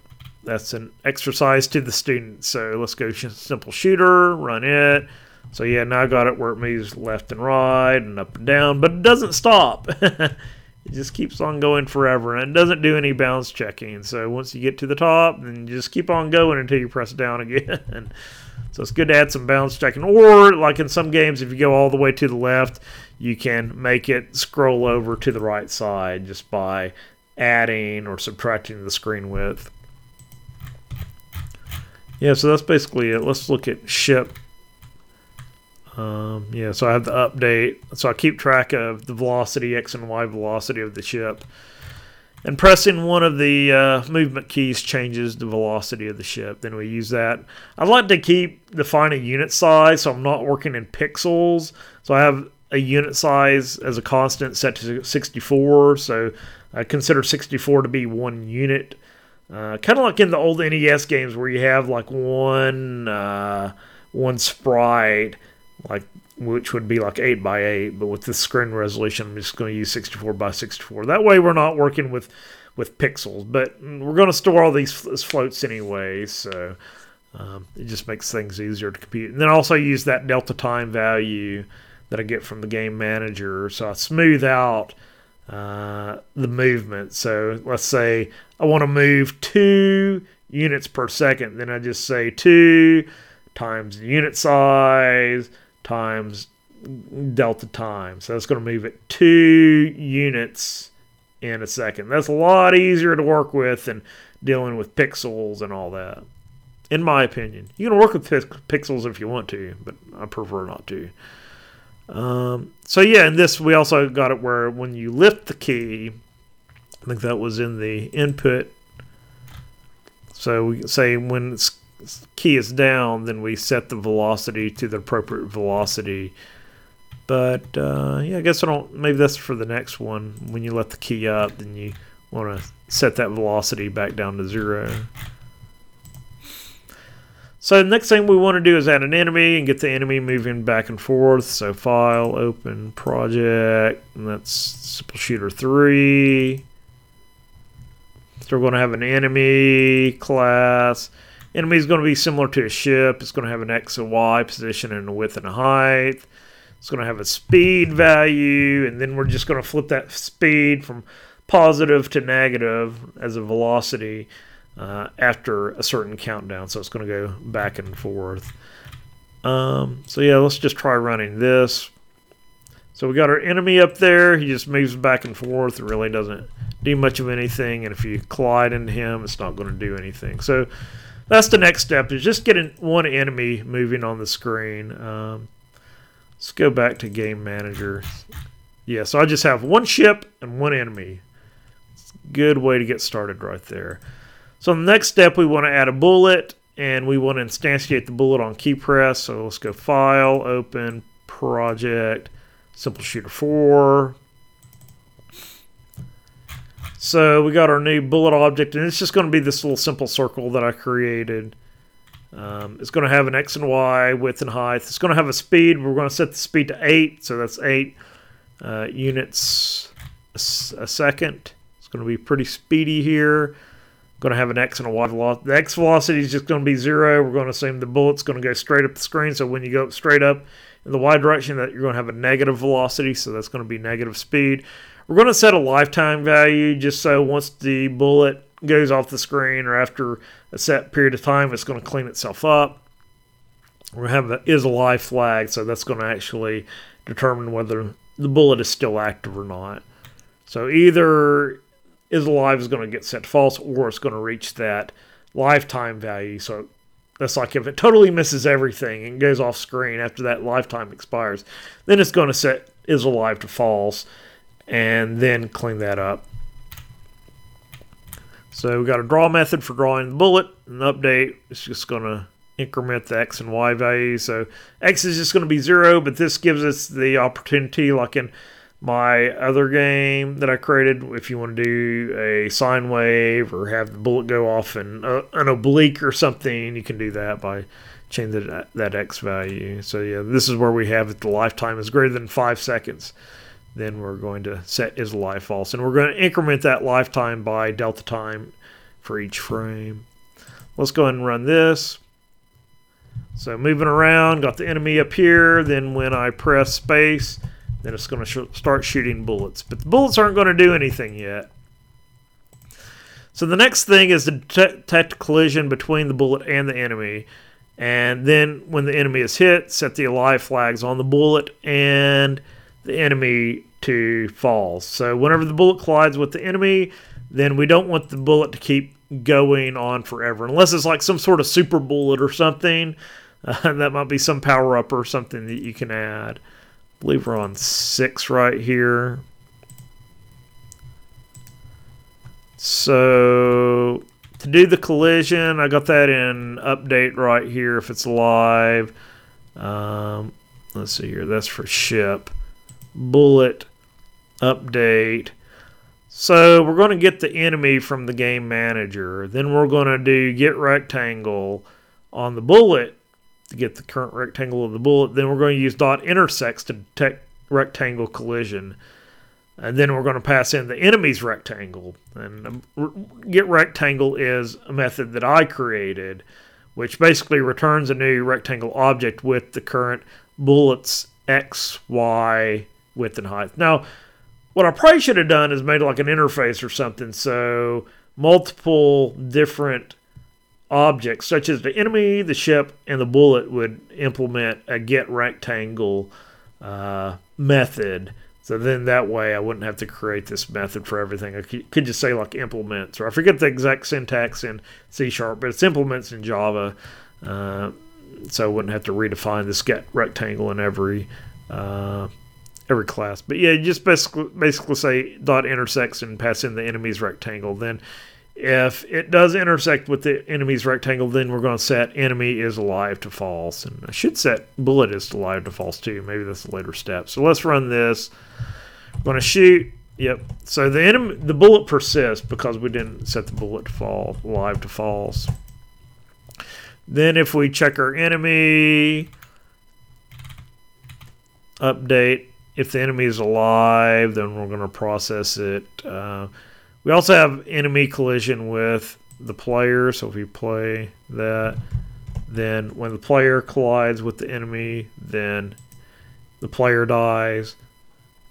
that's an exercise to the student. So let's go simple shooter, run it. So yeah, now I got it where it moves left and right and up and down, but it doesn't stop. It just keeps on going forever, and it doesn't do any bounds checking. So once you get to the top, then you just keep on going until you press down again. So it's good to add some bounds checking. Or like in some games, if you go all the way to the left, you can make it scroll over to the right side just by adding or subtracting the screen width. Yeah, so that's basically it. Let's look at ship. Um, yeah, so I have the update. So I keep track of the velocity, X and Y velocity of the ship. And pressing one of the uh, movement keys changes the velocity of the ship. Then we use that. I like to keep defining unit size, so I'm not working in pixels. So I have a unit size as a constant set to sixty-four. So I consider sixty-four to be one unit. Uh, kind of like in the old N E S games where you have like one uh, one sprite, like which would be like eight by eight, but with the screen resolution, I'm just going to use sixty-four by sixty-four. That way we're not working with, with pixels, but we're going to store all these as floats anyway, so um, it just makes things easier to compute. And then I also use that delta time value that I get from the game manager, so I smooth out uh the movement. So let's say I want to move two units per second, then I just say two times the unit size times delta time. So it's going to move it two units in a second. That's a lot easier to work with than dealing with pixels and all that, in my opinion. You can work with pixels if you want to, but I prefer not to. Um, so yeah, and this, we also got it where when you lift the key, I think that was in the input. So we say when it's key is down, then we set the velocity to the appropriate velocity. But uh, yeah, I guess I don't, maybe that's for the next one. When you let the key up, then you want to set that velocity back down to zero. So the next thing we want to do is add an enemy and get the enemy moving back and forth. So file, open, project, and that's simple shooter three. So we're going to have an enemy class. Enemy is going to be similar to a ship. It's going to have an X and Y position and a width and a height. It's going to have a speed value, and then we're just going to flip that speed from positive to negative as a velocity. Uh, after a certain countdown, so it's going to go back and forth. Um, so yeah, let's just try running this. So we got our enemy up there. He just moves back and forth. It really doesn't do much of anything, and if you collide into him, it's not going to do anything. So that's the next step, is just getting one enemy moving on the screen. Um, let's go back to Game Manager. Yeah, so I just have one ship and one enemy. It's a good way to get started right there. So the next step, we want to add a bullet, and we want to instantiate the bullet on key press. So let's go file, open, project, simple shooter four. So we got our new bullet object, and it's just going to be this little simple circle that I created. Um, it's going to have an X and Y, width and height. It's going to have a speed. We're going to set the speed to eight, so that's eight uh, units a second. It's going to be pretty speedy here. Going to have an X and a Y velocity. The X velocity is just going to be zero. We're going to assume the bullet's going to go straight up the screen. So when you go straight up in the Y direction, that you're going to have a negative velocity. So that's going to be negative speed. We're going to set a lifetime value just so once the bullet goes off the screen or after a set period of time, it's going to clean itself up. We're going to have an is alive flag. So that's going to actually determine whether the bullet is still active or not. So either is live is going to get set to false, or it's going to reach that lifetime value. So that's like if it totally misses everything and goes off screen after that lifetime expires, then it's going to set is alive to false and then clean that up. So we've got a draw method for drawing the bullet, and the update is just going to increment the X and Y value. So X is just going to be zero, but this gives us the opportunity, like in my other game that I created, if you want to do a sine wave or have the bullet go off in uh, an oblique or something, you can do that by changing that, that X value. So yeah, this is where we have if the lifetime is greater than five seconds, then we're going to set is alive false. And we're going to increment that lifetime by delta time for each frame. Let's go ahead and run this. So moving around, got the enemy up here. Then when I press space, then it's going to sh- start shooting bullets. But the bullets aren't going to do anything yet. So the next thing is to detect collision between the bullet and the enemy. And then when the enemy is hit, set the alive flags on the bullet and the enemy to false. So whenever the bullet collides with the enemy, then we don't want the bullet to keep going on forever, unless it's like some sort of super bullet or something. Uh, that might be some power up or something that you can add. I believe we're on six right here. So to do the collision, I got that in update right here if it's live. Um, let's see here. That's for ship. Bullet update. So we're going to get the enemy from the game manager. Then we're going to do get rectangle on the bullet to get the current rectangle of the bullet. Then we're going to use dot intersects to detect rectangle collision. And then we're going to pass in the enemy's rectangle. And get rectangle is a method that I created, which basically returns a new rectangle object with the current bullet's X, Y, width, and height. Now, what I probably should have done is made like an interface or something, so multiple different objects, such as the enemy, the ship, and the bullet, would implement a get rectangle uh, method. So then that way I wouldn't have to create this method for everything. I could just say like implements, or I forget the exact syntax in C sharp, but it's implements in Java. Uh, so I wouldn't have to redefine this get rectangle in every uh, every class. But yeah, just basically, basically say dot intersects and pass in the enemy's rectangle. Then if it does intersect with the enemy's rectangle, then we're going to set enemy is alive to false. And I should set bullet is alive to false too. Maybe that's a later step. So let's run this. I'm going to shoot. Yep. So the enemy, the bullet persists because we didn't set the bullet to fall, alive to false. Then if we check our enemy, update, if the enemy is alive, then we're going to process it. Uh, we also have enemy collision with the player. So if we play that, then when the player collides with the enemy, then the player dies.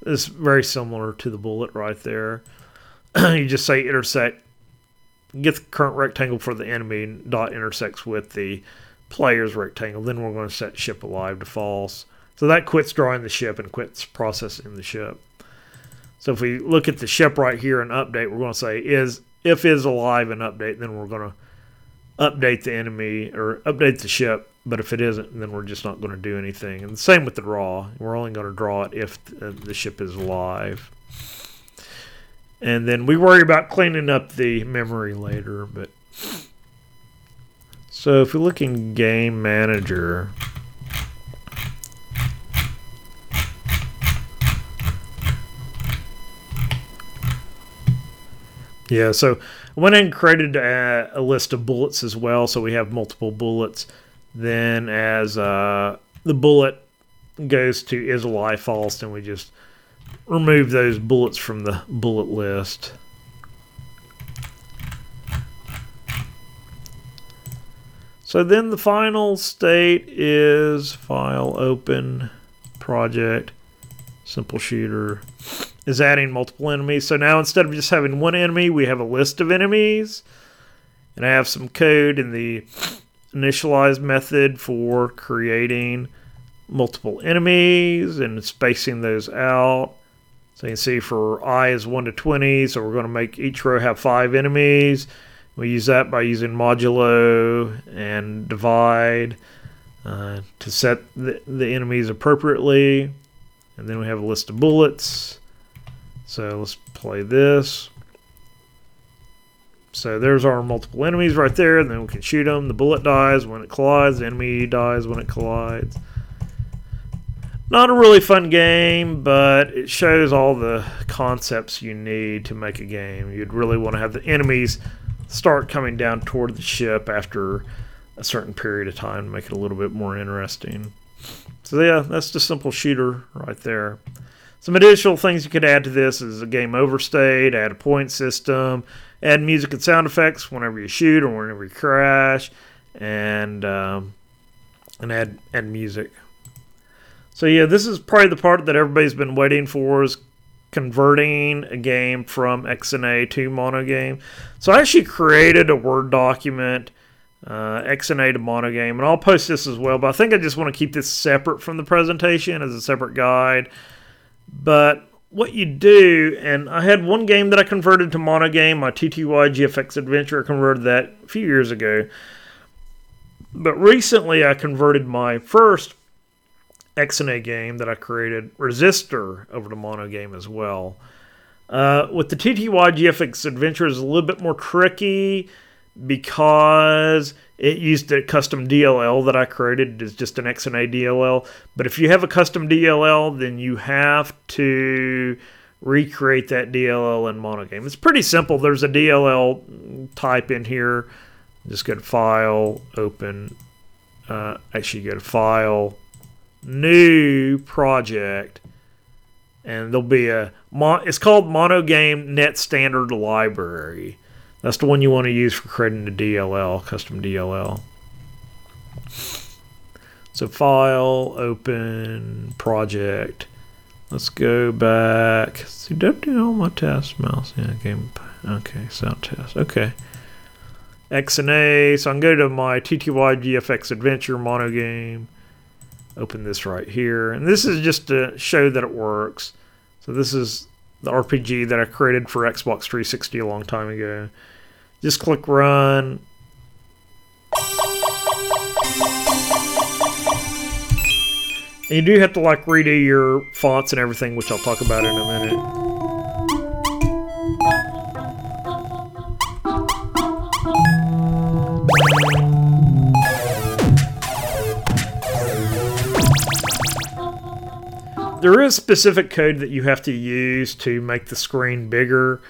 It's very similar to the bullet right there. You just say intersect, get the current rectangle for the enemy, dot intersects with the player's rectangle. Then we're going to set ship alive to false. So that quits drawing the ship and quits processing the ship. So if we look at the ship right here and update, we're going to say is if is alive and update, then we're going to update the enemy or update the ship. But if it isn't, then we're just not going to do anything. And the same with the draw. We're only going to draw it if the ship is alive. And then we worry about cleaning up the memory later. But so if we look in Game Manager, yeah, so I went in and created a, a list of bullets as well. So we have multiple bullets. Then as uh, the bullet goes to is alive false, then we just remove those bullets from the bullet list. So then the final state is file open project simple shooter is adding multiple enemies. So now instead of just having one enemy, we have a list of enemies. And I have some code in the initialize method for creating multiple enemies and spacing those out. So you can see for I is one to twenty, so we're going to make each row have five enemies. We use that by using modulo and divide uh, to set the, the enemies appropriately. And then we have a list of bullets. So let's play this. So there's our multiple enemies right there, and then we can shoot them. The bullet dies when it collides, the enemy dies when it collides. Not a really fun game, but it shows all the concepts you need to make a game. You'd really want to have the enemies start coming down toward the ship after a certain period of time to make it a little bit more interesting. So yeah, that's the simple shooter right there. Some additional things you could add to this is a game overstate, add a point system, add music and sound effects whenever you shoot or whenever you crash, and um, and add, add music. So yeah, this is probably the part that everybody's been waiting for, is converting a game from X N A to MonoGame. So I actually created a Word document, uh, X N A to MonoGame, and I'll post this as well, but I think I just want to keep this separate from the presentation as a separate guide. But what you do, and I had one game that I converted to MonoGame, my T T Y G F X Adventure, I converted that a few years ago. But recently I converted my first X N A game that I created, Resistor, over to MonoGame as well. Uh, with the T T Y G F X Adventure is a little bit more tricky because it used a custom D L L that I created. It's just an X N A D L L. But if you have a custom D L L, then you have to recreate that D L L in MonoGame. It's pretty simple. There's a D L L type in here. Just go to File, Open. Uh, actually, go to File, New Project, and there'll be a mon- it's called MonoGame Net Standard Library. That's the one you want to use for creating the D L L, custom D L L. So File, Open, Project. Let's go back. See, did I do all my tests? Mouse, yeah, game. Okay, sound test. Okay. X N A. So I can go to my T T Y G F X Adventure MonoGame. Open this right here, and this is just to show that it works. So this is the R P G that I created for Xbox three sixty a long time ago. Just click run. And you do have to like redo your fonts and everything, which I'll talk about in a minute. There is specific code that you have to use to make the screen bigger,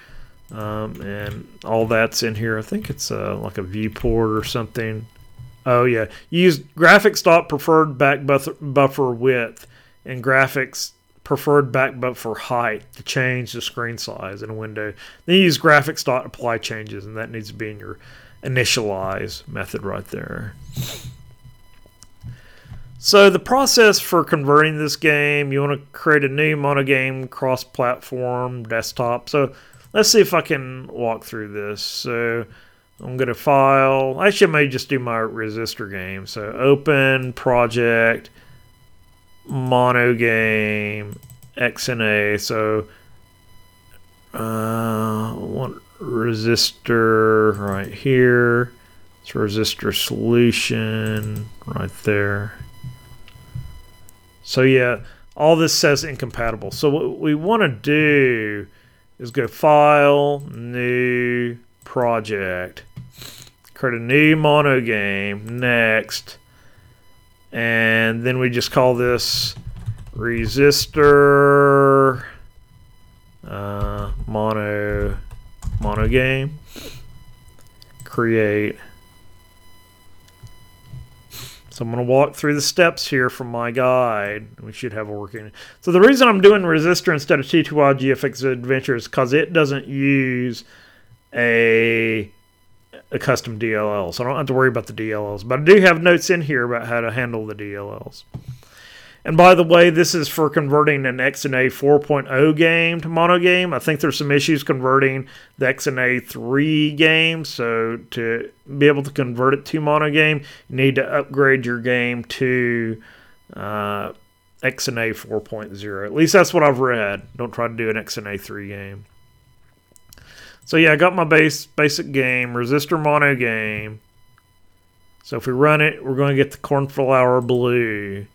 um, and all that's in here. I think it's uh, like a viewport or something. Oh yeah, use graphics.preferred back buffer width and graphics preferred back buffer height to change the screen size in a window. Then you use graphics.apply changes, and that needs to be in your initialize method right there. So the process for converting this game, you want to create a new MonoGame cross-platform desktop. So let's see if I can walk through this. So I'm going to File. Actually, I may just do my Resistor game. So Open, Project, MonoGame, X N A. So uh, I want Resistor right here. It's Resistor Solution right there. So yeah, all this says incompatible. So what we want to do is go File, New Project, create a new MonoGame, Next, and then we just call this Resistor uh, Mono MonoGame, Create. So I'm going to walk through the steps here from my guide. We should have a working. So the reason I'm doing Resistor instead of T T Y G F X Adventure is because it doesn't use a, a custom D L L. So I don't have to worry about the D L Ls. But I do have notes in here about how to handle the D L Ls. And by the way, this is for converting an X N A four point oh game to MonoGame. I think there's some issues converting the X N A three game. So to be able to convert it to MonoGame, you need to upgrade your game to uh, X N A four point oh. At least that's what I've read. Don't try to do an X N A three game. So yeah, I got my base basic game, Resistor MonoGame. So if we run it, we're going to get the Cornflower Blue.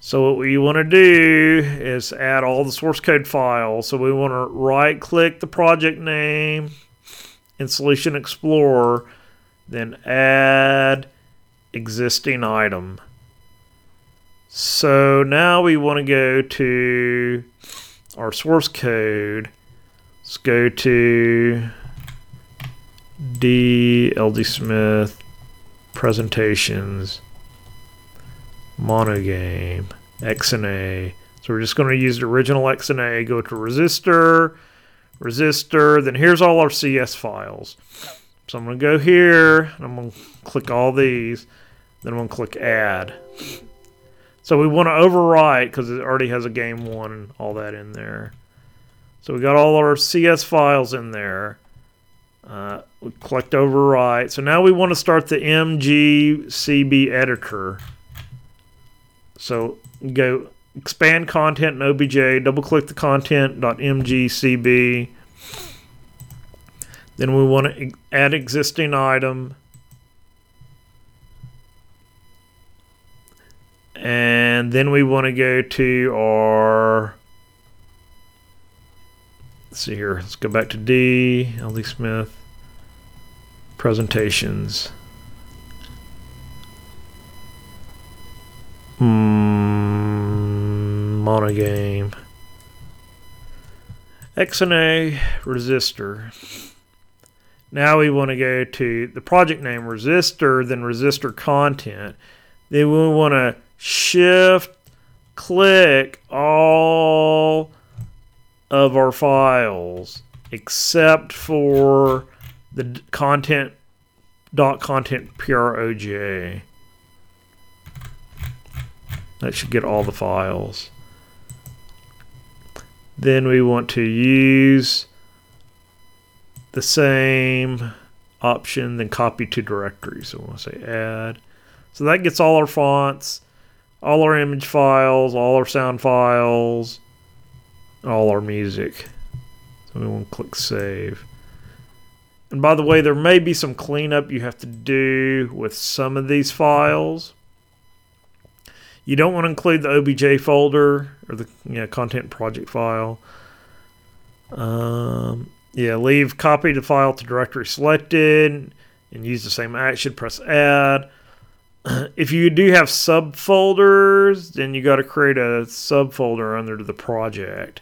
So what we want to do is add all the source code files. So we want to right-click the project name in Solution Explorer, then add existing item. So now we want to go to our source code. Let's go to D, L D Smith, presentations, MonoGame, X N A. So we're just going to use the original X N A, go to resistor, resistor, then here's all our C S files. So I'm going to go here, and I'm going to click all these, then I'm going to click add. So we want to overwrite, because it already has a game one and all that in there. So we got all our C S files in there. Uh, we clicked overwrite. So now we want to start the M G C B editor. So go expand content in O B J, double click the content.mgcb. Then we want to add existing item. And then we want to go to our, let's see here, let's go back to D, L D Smith, presentations. Mm, MonoGame, X N A, resistor. Now we want to go to the project name, resistor, then resistor content. Then we want to shift click all of our files except for the content dot content proj. That should get all the files. Then we want to use the same option, then copy to directory. So we'll say add. So that gets all our fonts, all our image files, all our sound files, and all our music. So we want to click save. And by the way, there may be some cleanup you have to do with some of these files. You don't want to include the O B J folder or the you know, content project file. Um, yeah, leave copy the file to directory selected and use the same action. Press add. If you do have subfolders, then you got to create a subfolder under the project.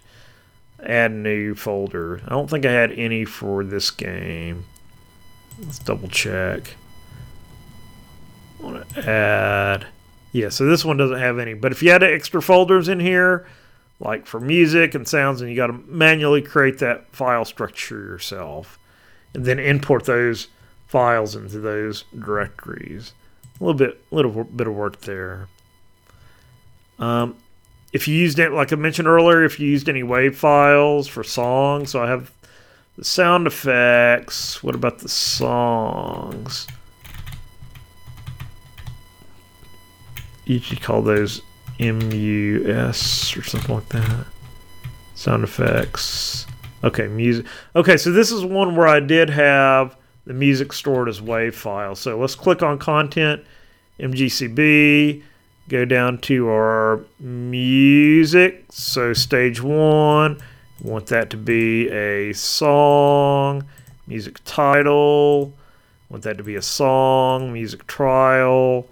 Add new folder. I don't think I had any for this game. Let's double check. I want to add. Yeah, so this one doesn't have any. But if you had extra folders in here, like for music and sounds, then you got to manually create that file structure yourself. And then import those files into those directories. A little bit, little bit of work there. Um, if you used it, like I mentioned earlier, if you used any WAV files for songs, so I have the sound effects. What about the songs? You should call those M U S or something like that. Sound effects. Okay, music. Okay, so this is one where I did have the music stored as WAV file. So let's click on content, M G C B, go down to our music. So stage one, we want that to be a song, music title, we want that to be a song, music trial,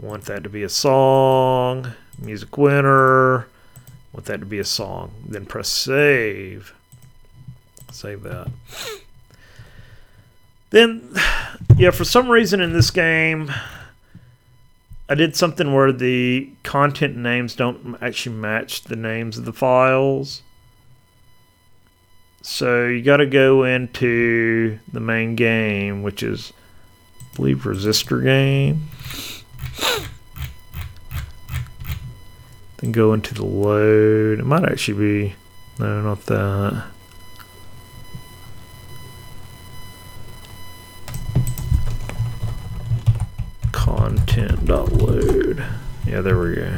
we want that to be a song, music winner, we want that to be a song. Then press save. Save that. Then, yeah, for some reason in this game, I did something where the content names don't actually match the names of the files. So you got to go into the main game, which is, I believe, Resistor Game. Then go into the load. It might actually be, no, not that. Content.load. Yeah, there we go.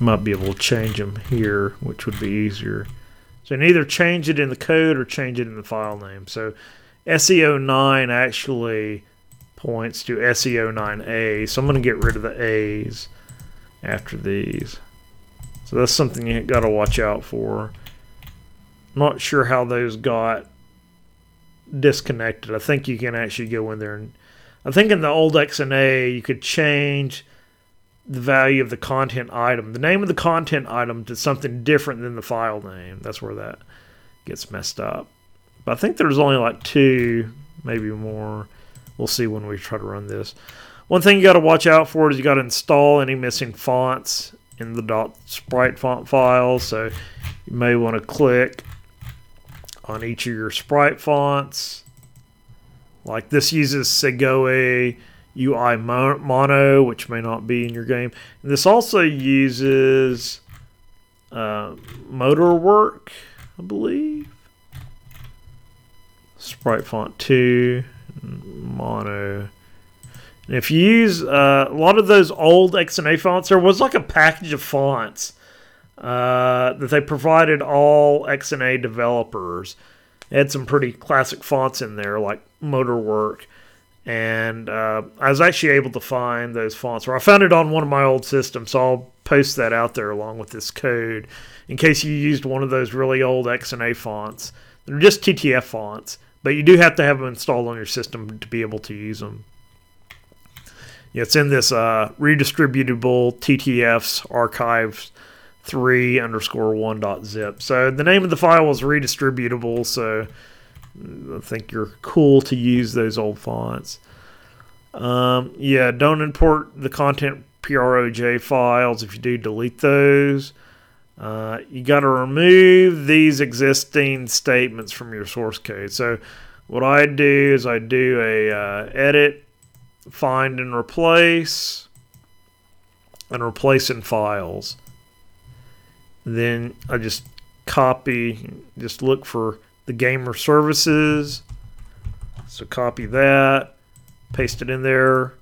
might be able to change them here, which would be easier. So you can either change it in the code or change it in the file name. So S E O nine actually points to S E O nine A, so I'm going to get rid of the A's after these. So that's something you got to watch out for. I'm not sure how those got disconnected. I think you can actually go in there and I think in the old X N A you could change the value of the content item, the name of the content item, to something different than the file name. That's where that gets messed up. But I think there's only like two, maybe more. We'll see when we try to run this. One thing you got to watch out for is you got to install any missing fonts in the .sprite font file. So you may want to click on each of your sprite fonts. Like this uses Segoe U I Mono, which may not be in your game. And this also uses uh, Motorwork, I believe. Sprite Font two, Mono. And if you use uh, a lot of those old X N A fonts, there was like a package of fonts uh, that they provided all X N A developers. They had some pretty classic fonts in there, like Motorwork. And uh, I was actually able to find those fonts, or I found it on one of my old systems, so I'll post that out there along with this code in case you used one of those really old X N A fonts. They're just T T F fonts, but you do have to have them installed on your system to be able to use them. Yeah, it's in this uh, redistributable T T Fs archives three underscore one dot zip. So the name of the file was redistributable, so I think you're cool to use those old fonts. Um, yeah, don't import the content P R O J files. If you do, delete those. Uh, you got to remove these existing statements from your source code. So what I do is I do a uh, edit, find and replace, and replace in files. Then I just copy, just look for the gamer services. So copy that, paste it in there.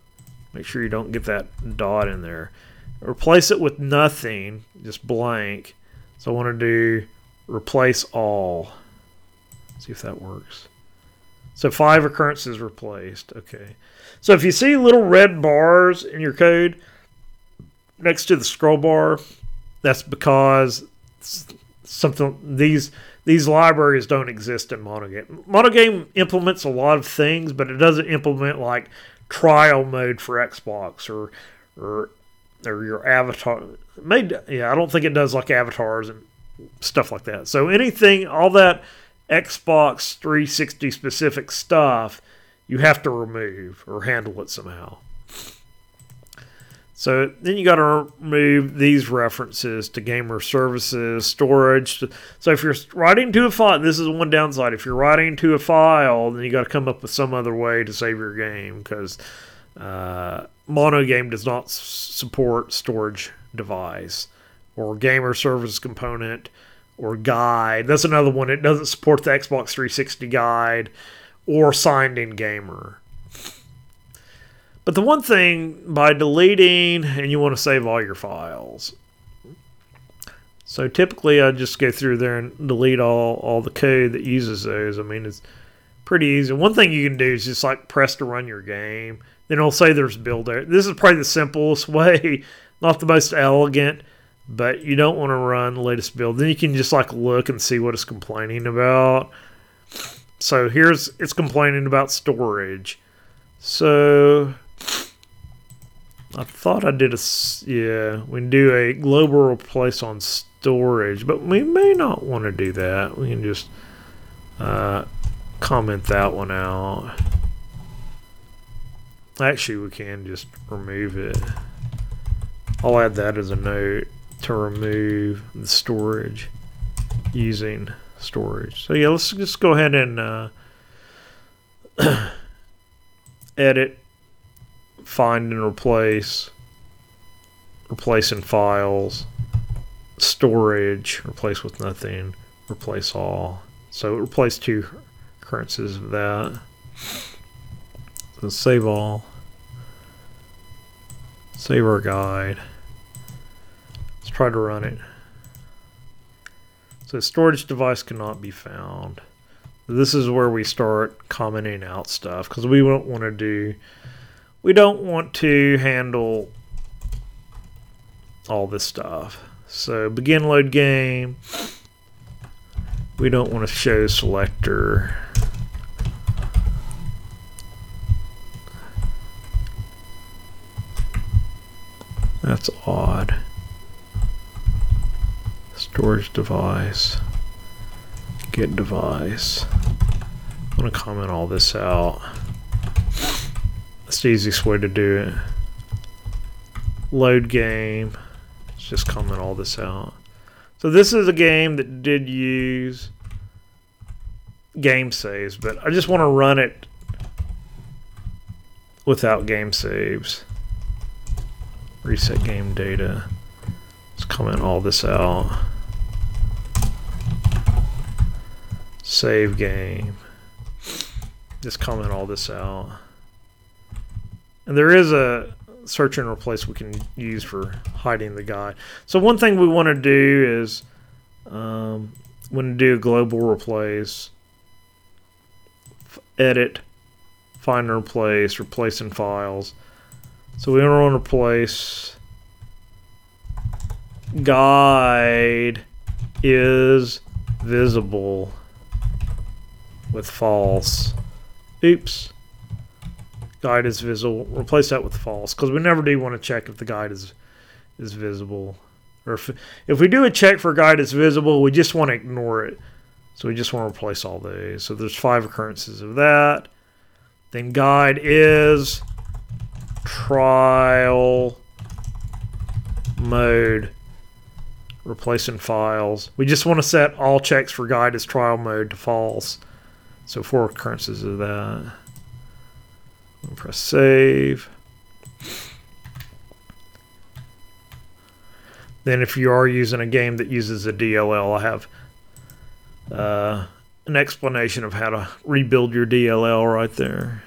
Make sure you don't get that dot in there. Replace it with nothing, just blank. So I want to do replace all. Let's see if that works. So five occurrences replaced. Okay. So if you see little red bars in your code next to the scroll bar, that's because something these these libraries don't exist in MonoGame. MonoGame implements a lot of things, but it doesn't implement like trial mode for Xbox or or or your avatar. Made, yeah, I don't think it does like avatars and stuff like that. So anything, all that Xbox three sixty specific stuff, you have to remove or handle it somehow. So then you got to remove these references to gamer services, storage. So if you're writing to a file, this is one downside. If you're writing to a file, then you got to come up with some other way to save your game, because uh, MonoGame does not support storage device or gamer service component or guide. That's another one. It doesn't support the Xbox three sixty guide or signed in gamer. But the one thing by deleting, and you want to save all your files. So typically I just go through there and delete all, all the code that uses those. I mean, it's pretty easy. One thing you can do is just like press to run your game. Then it'll say there's build error. This is probably the simplest way, not the most elegant, but you don't want to run the latest build. Then you can just like look and see what it's complaining about. So here's, it's complaining about storage. So I thought I did a, yeah, we can do a global replace on storage, but we may not want to do that. We can just uh, comment that one out. Actually, we can just remove it. I'll add that as a note to remove the storage using storage. So yeah, let's just go ahead and uh, edit, find and replace, replace in files, storage, replace with nothing, replace all. So replace two occurrences of that. So save all, save our guide. Let's try to run it. So storage device cannot be found. This is where we start commenting out stuff because we don't want to do, we don't want to handle all this stuff. So begin load game. We don't want to show selector. That's odd. Storage device. Get device. I'm going to comment all this out. That's the easiest way to do it. Load game. Let's just comment all this out. So this is a game that did use game saves, but I just want to run it without game saves. Reset game data. Let's comment all this out. Save game. Just comment all this out. And there is a search and replace we can use for hiding the guide. So one thing we want to do is um, when we do a global replace, f- edit, find and replace, replace in files. So we want to replace guide is visible with false. Oops. Guide is visible. Replace that with false because we never do want to check if the guide is is visible. Or if, if we do a check for guide is visible, we just want to ignore it. So we just want to replace all those. So there's five occurrences of that. Then guide is trial mode, replacing files. We just want to set all checks for guide as trial mode to false. So four occurrences of that. Press save. Then if you are using a game that uses a D L L, I have uh, an explanation of how to rebuild your D L L right there.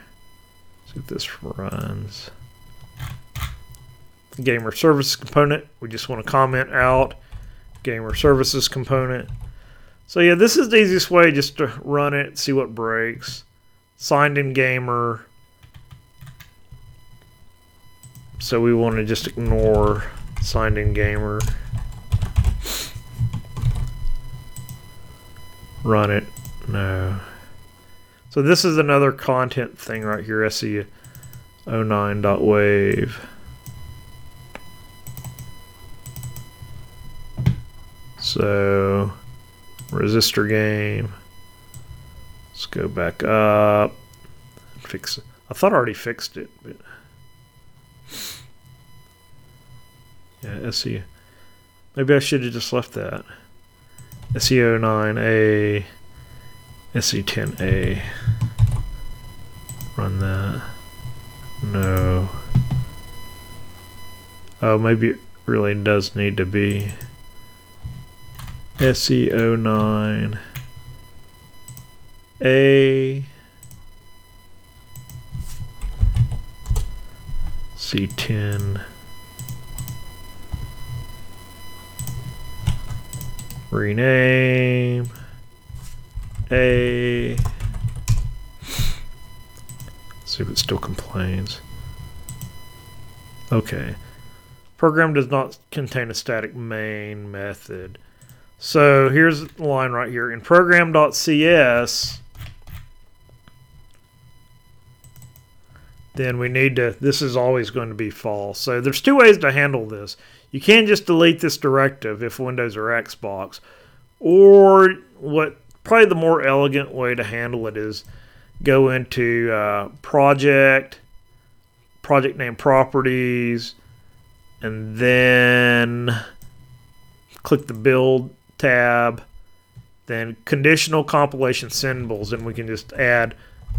Let's see if this runs. Gamer services component. We just want to comment out gamer services component. So yeah, this is the easiest way just to run it, see what breaks. Signed in gamer. So we want to just ignore signed in gamer. Run it. No. So this is another content thing right here, S E zero nine dot wave. So resistor game. Let's go back up. Fix it. I thought I already fixed it, but yeah, S E O. Maybe I should have just left that. S E zero nine A, S E ten A. Run that. No. Oh, maybe it really does need to be S E zero nine A, C ten. Rename A. See if it still complains. Okay. Program does not contain a static main method. So here's the line right here. In program.cs, then we need to, this is always going to be false. So there's two ways to handle this. You can just delete this directive if Windows or Xbox, or what probably the more elegant way to handle it is go into uh, project, project name properties, and then click the build tab, then conditional compilation symbols, and we can just add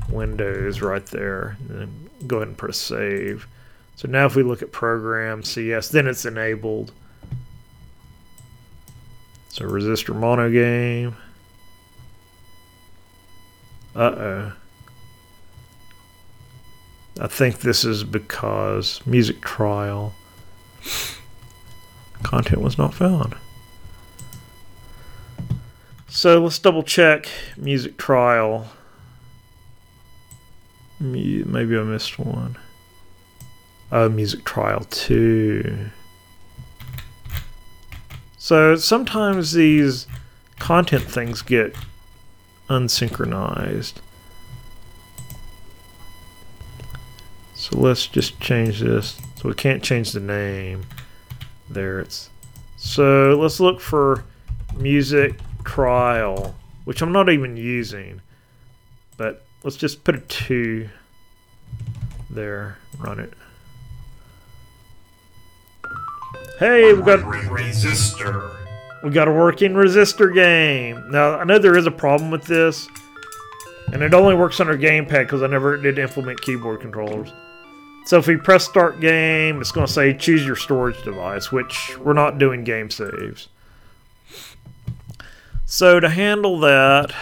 Windows right there, and then go ahead and press save. So now if we look at program C S, then it's enabled. So resistor monogame. Uh-oh. I think this is because music trial. Content was not found. So let's double check music trial. Maybe I missed one. Oh, music trial two. So sometimes these content things get unsynchronized. So let's just change this. So we can't change the name. There it's. So let's look for music trial, which I'm not even using, but let's just put a two there, run it. Hey, we got resistor. We got a working resistor game. Now I know there is a problem with this, and it only works under gamepad because I never did implement keyboard controllers. So if we press start game, it's going to say choose your storage device, which we're not doing game saves. So to handle that, it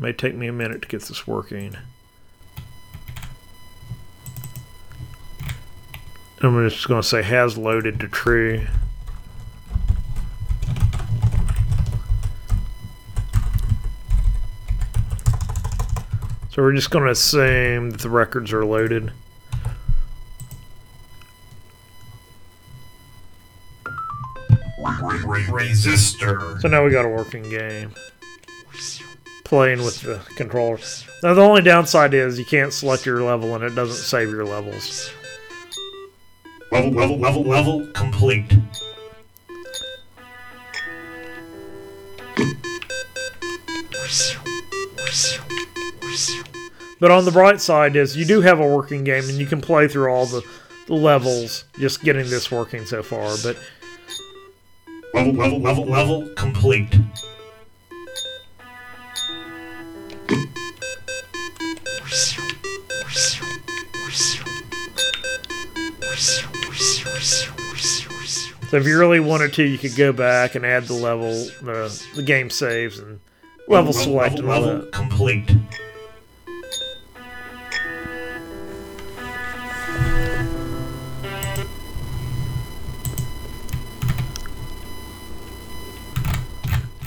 may take me a minute to get this working. I'm just going to say has loaded to true. So we're just going to assume that the records are loaded. Resistor. So now we got a working game. Playing with the controllers. Now the only downside is you can't select your level and it doesn't save your levels. Level, level, level, level complete. But on the bright side is you do have a working game and you can play through all the, the levels just getting this working so far. But Level, level, level, level, complete. So if you really wanted to, you could go back and add the level, uh, the game saves, and level, level select level, and all level that. Complete.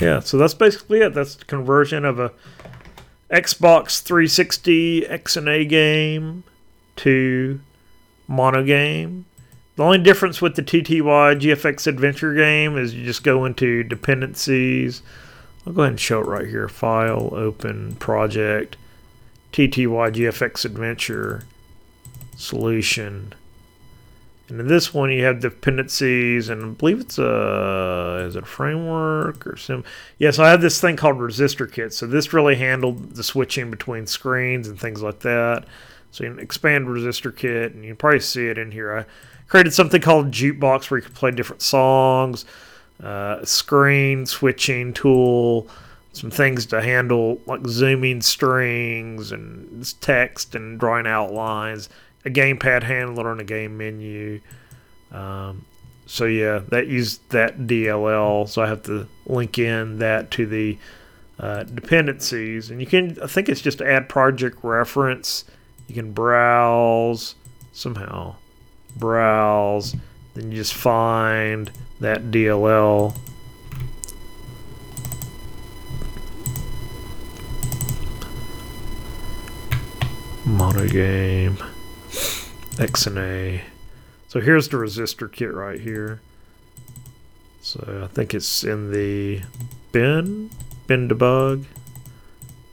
Yeah, so that's basically it. That's the conversion of a Xbox three sixty X N A game to MonoGame. The only difference with the T T Y G F X Adventure game is you just go into dependencies. I'll go ahead and show it right here. File, open, project, T T Y G F X Adventure, solution. And in this one, you have dependencies, and I believe it's a, is it a framework or some? Yeah, so I have this thing called Resistor Kit. So this really handled the switching between screens and things like that. So you can expand Resistor Kit, and you can probably see it in here. I created something called Jukebox where you can play different songs, uh, screen switching tool, some things to handle like zooming strings and text and drawing outlines. A gamepad handler and a game menu. Um, so yeah, that used that D L L. So I have to link in that to the uh, dependencies. And you can, I think it's just add project reference. You can browse somehow. Browse. Then you just find that D L L. MonoGame. X N A. So here's the resistor kit right here. So I think it's in the bin, bin debug.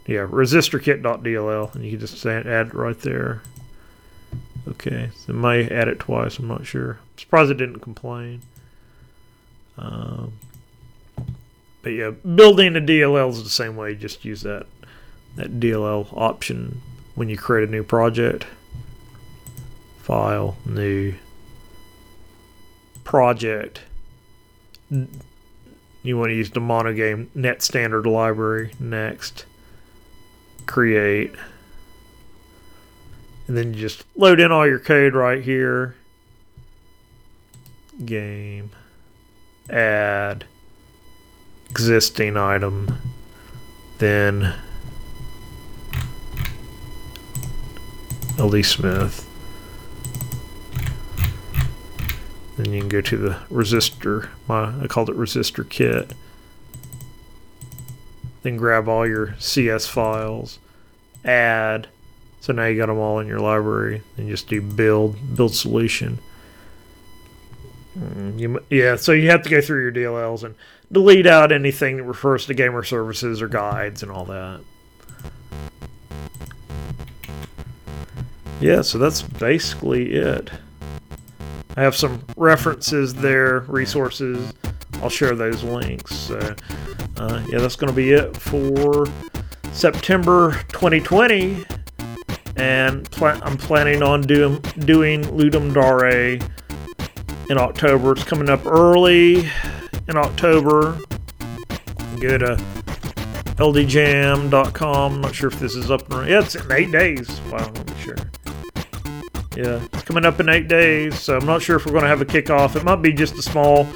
Yeah, resistor kit dot D L L, and you can just add it right there. Okay, so it may add it twice, I'm not sure. I'm surprised it didn't complain. Um, but yeah, building a D L L is the same way. You just use that that D L L option when you create a new project. File, new, project. You want to use the MonoGame net standard library, next, create. And then you just load in all your code right here. Game, add, existing item, then Levi Smith. Then you can go to the resistor. My, I called it resistor kit. Then grab all your C S files, add. So now you got them all in your library, and just do build, build solution. You, yeah, so you have to go through your D L Ls and delete out anything that refers to gamer services or guides and all that. Yeah, so that's basically it. I have some references there, resources. I'll share those links. So, uh, yeah, that's going to be it for September twenty twenty. And pl- I'm planning on do- doing Ludum Dare in October. It's coming up early in October. Go to L D Jam dot com. I'm not sure if this is up and running. Yeah, it's in eight days. Wow, I'm not sure. Yeah, it's coming up in eight days, so I'm not sure if we're going to have a kickoff. It might be just a small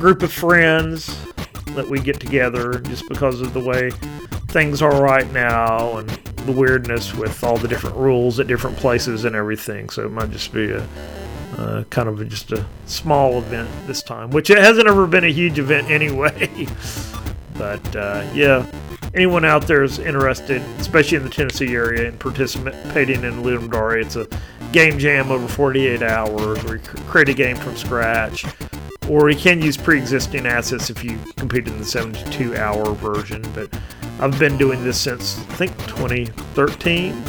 group of friends that we get together just because of the way things are right now and the weirdness with all the different rules at different places and everything. So it might just be a uh, kind of a, just a small event this time, which it hasn't ever been a huge event anyway. But uh, yeah, anyone out there is interested, especially in the Tennessee area, in participating in Ludum Dare. It's a game jam over forty-eight hours where you create a game from scratch, or you can use pre-existing assets if you compete in the seventy-two hour version. But I've been doing this since I think twenty thirteen,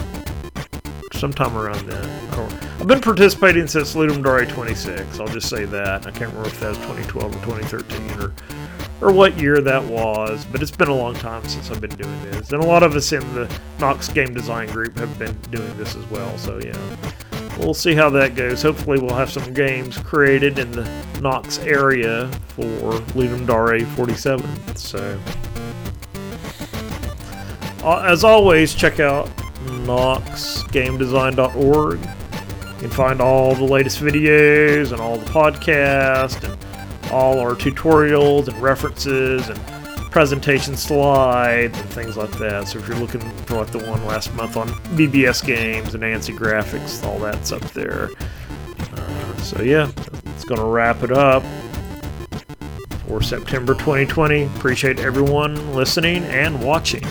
sometime around then. I don't, I've been participating since Ludum Dare twenty-six, I'll just say that. I can't remember if that was twenty twelve or twenty thirteen or or what year that was, but it's been a long time since I've been doing this. And a lot of us in the Knox Game Design group have been doing this as well, so yeah. We'll see how that goes. Hopefully we'll have some games created in the Knox area for Ludum Dare forty-seven. So, uh, as always, check out knox game design dot org. You can find all the latest videos and all the podcasts and all our tutorials and references and presentation slides and things like that. So if you're looking for like the one last month on B B S games and A N S I graphics, all that's up there. Uh, so yeah, it's going to wrap it up for September twenty twenty. Appreciate everyone listening and watching.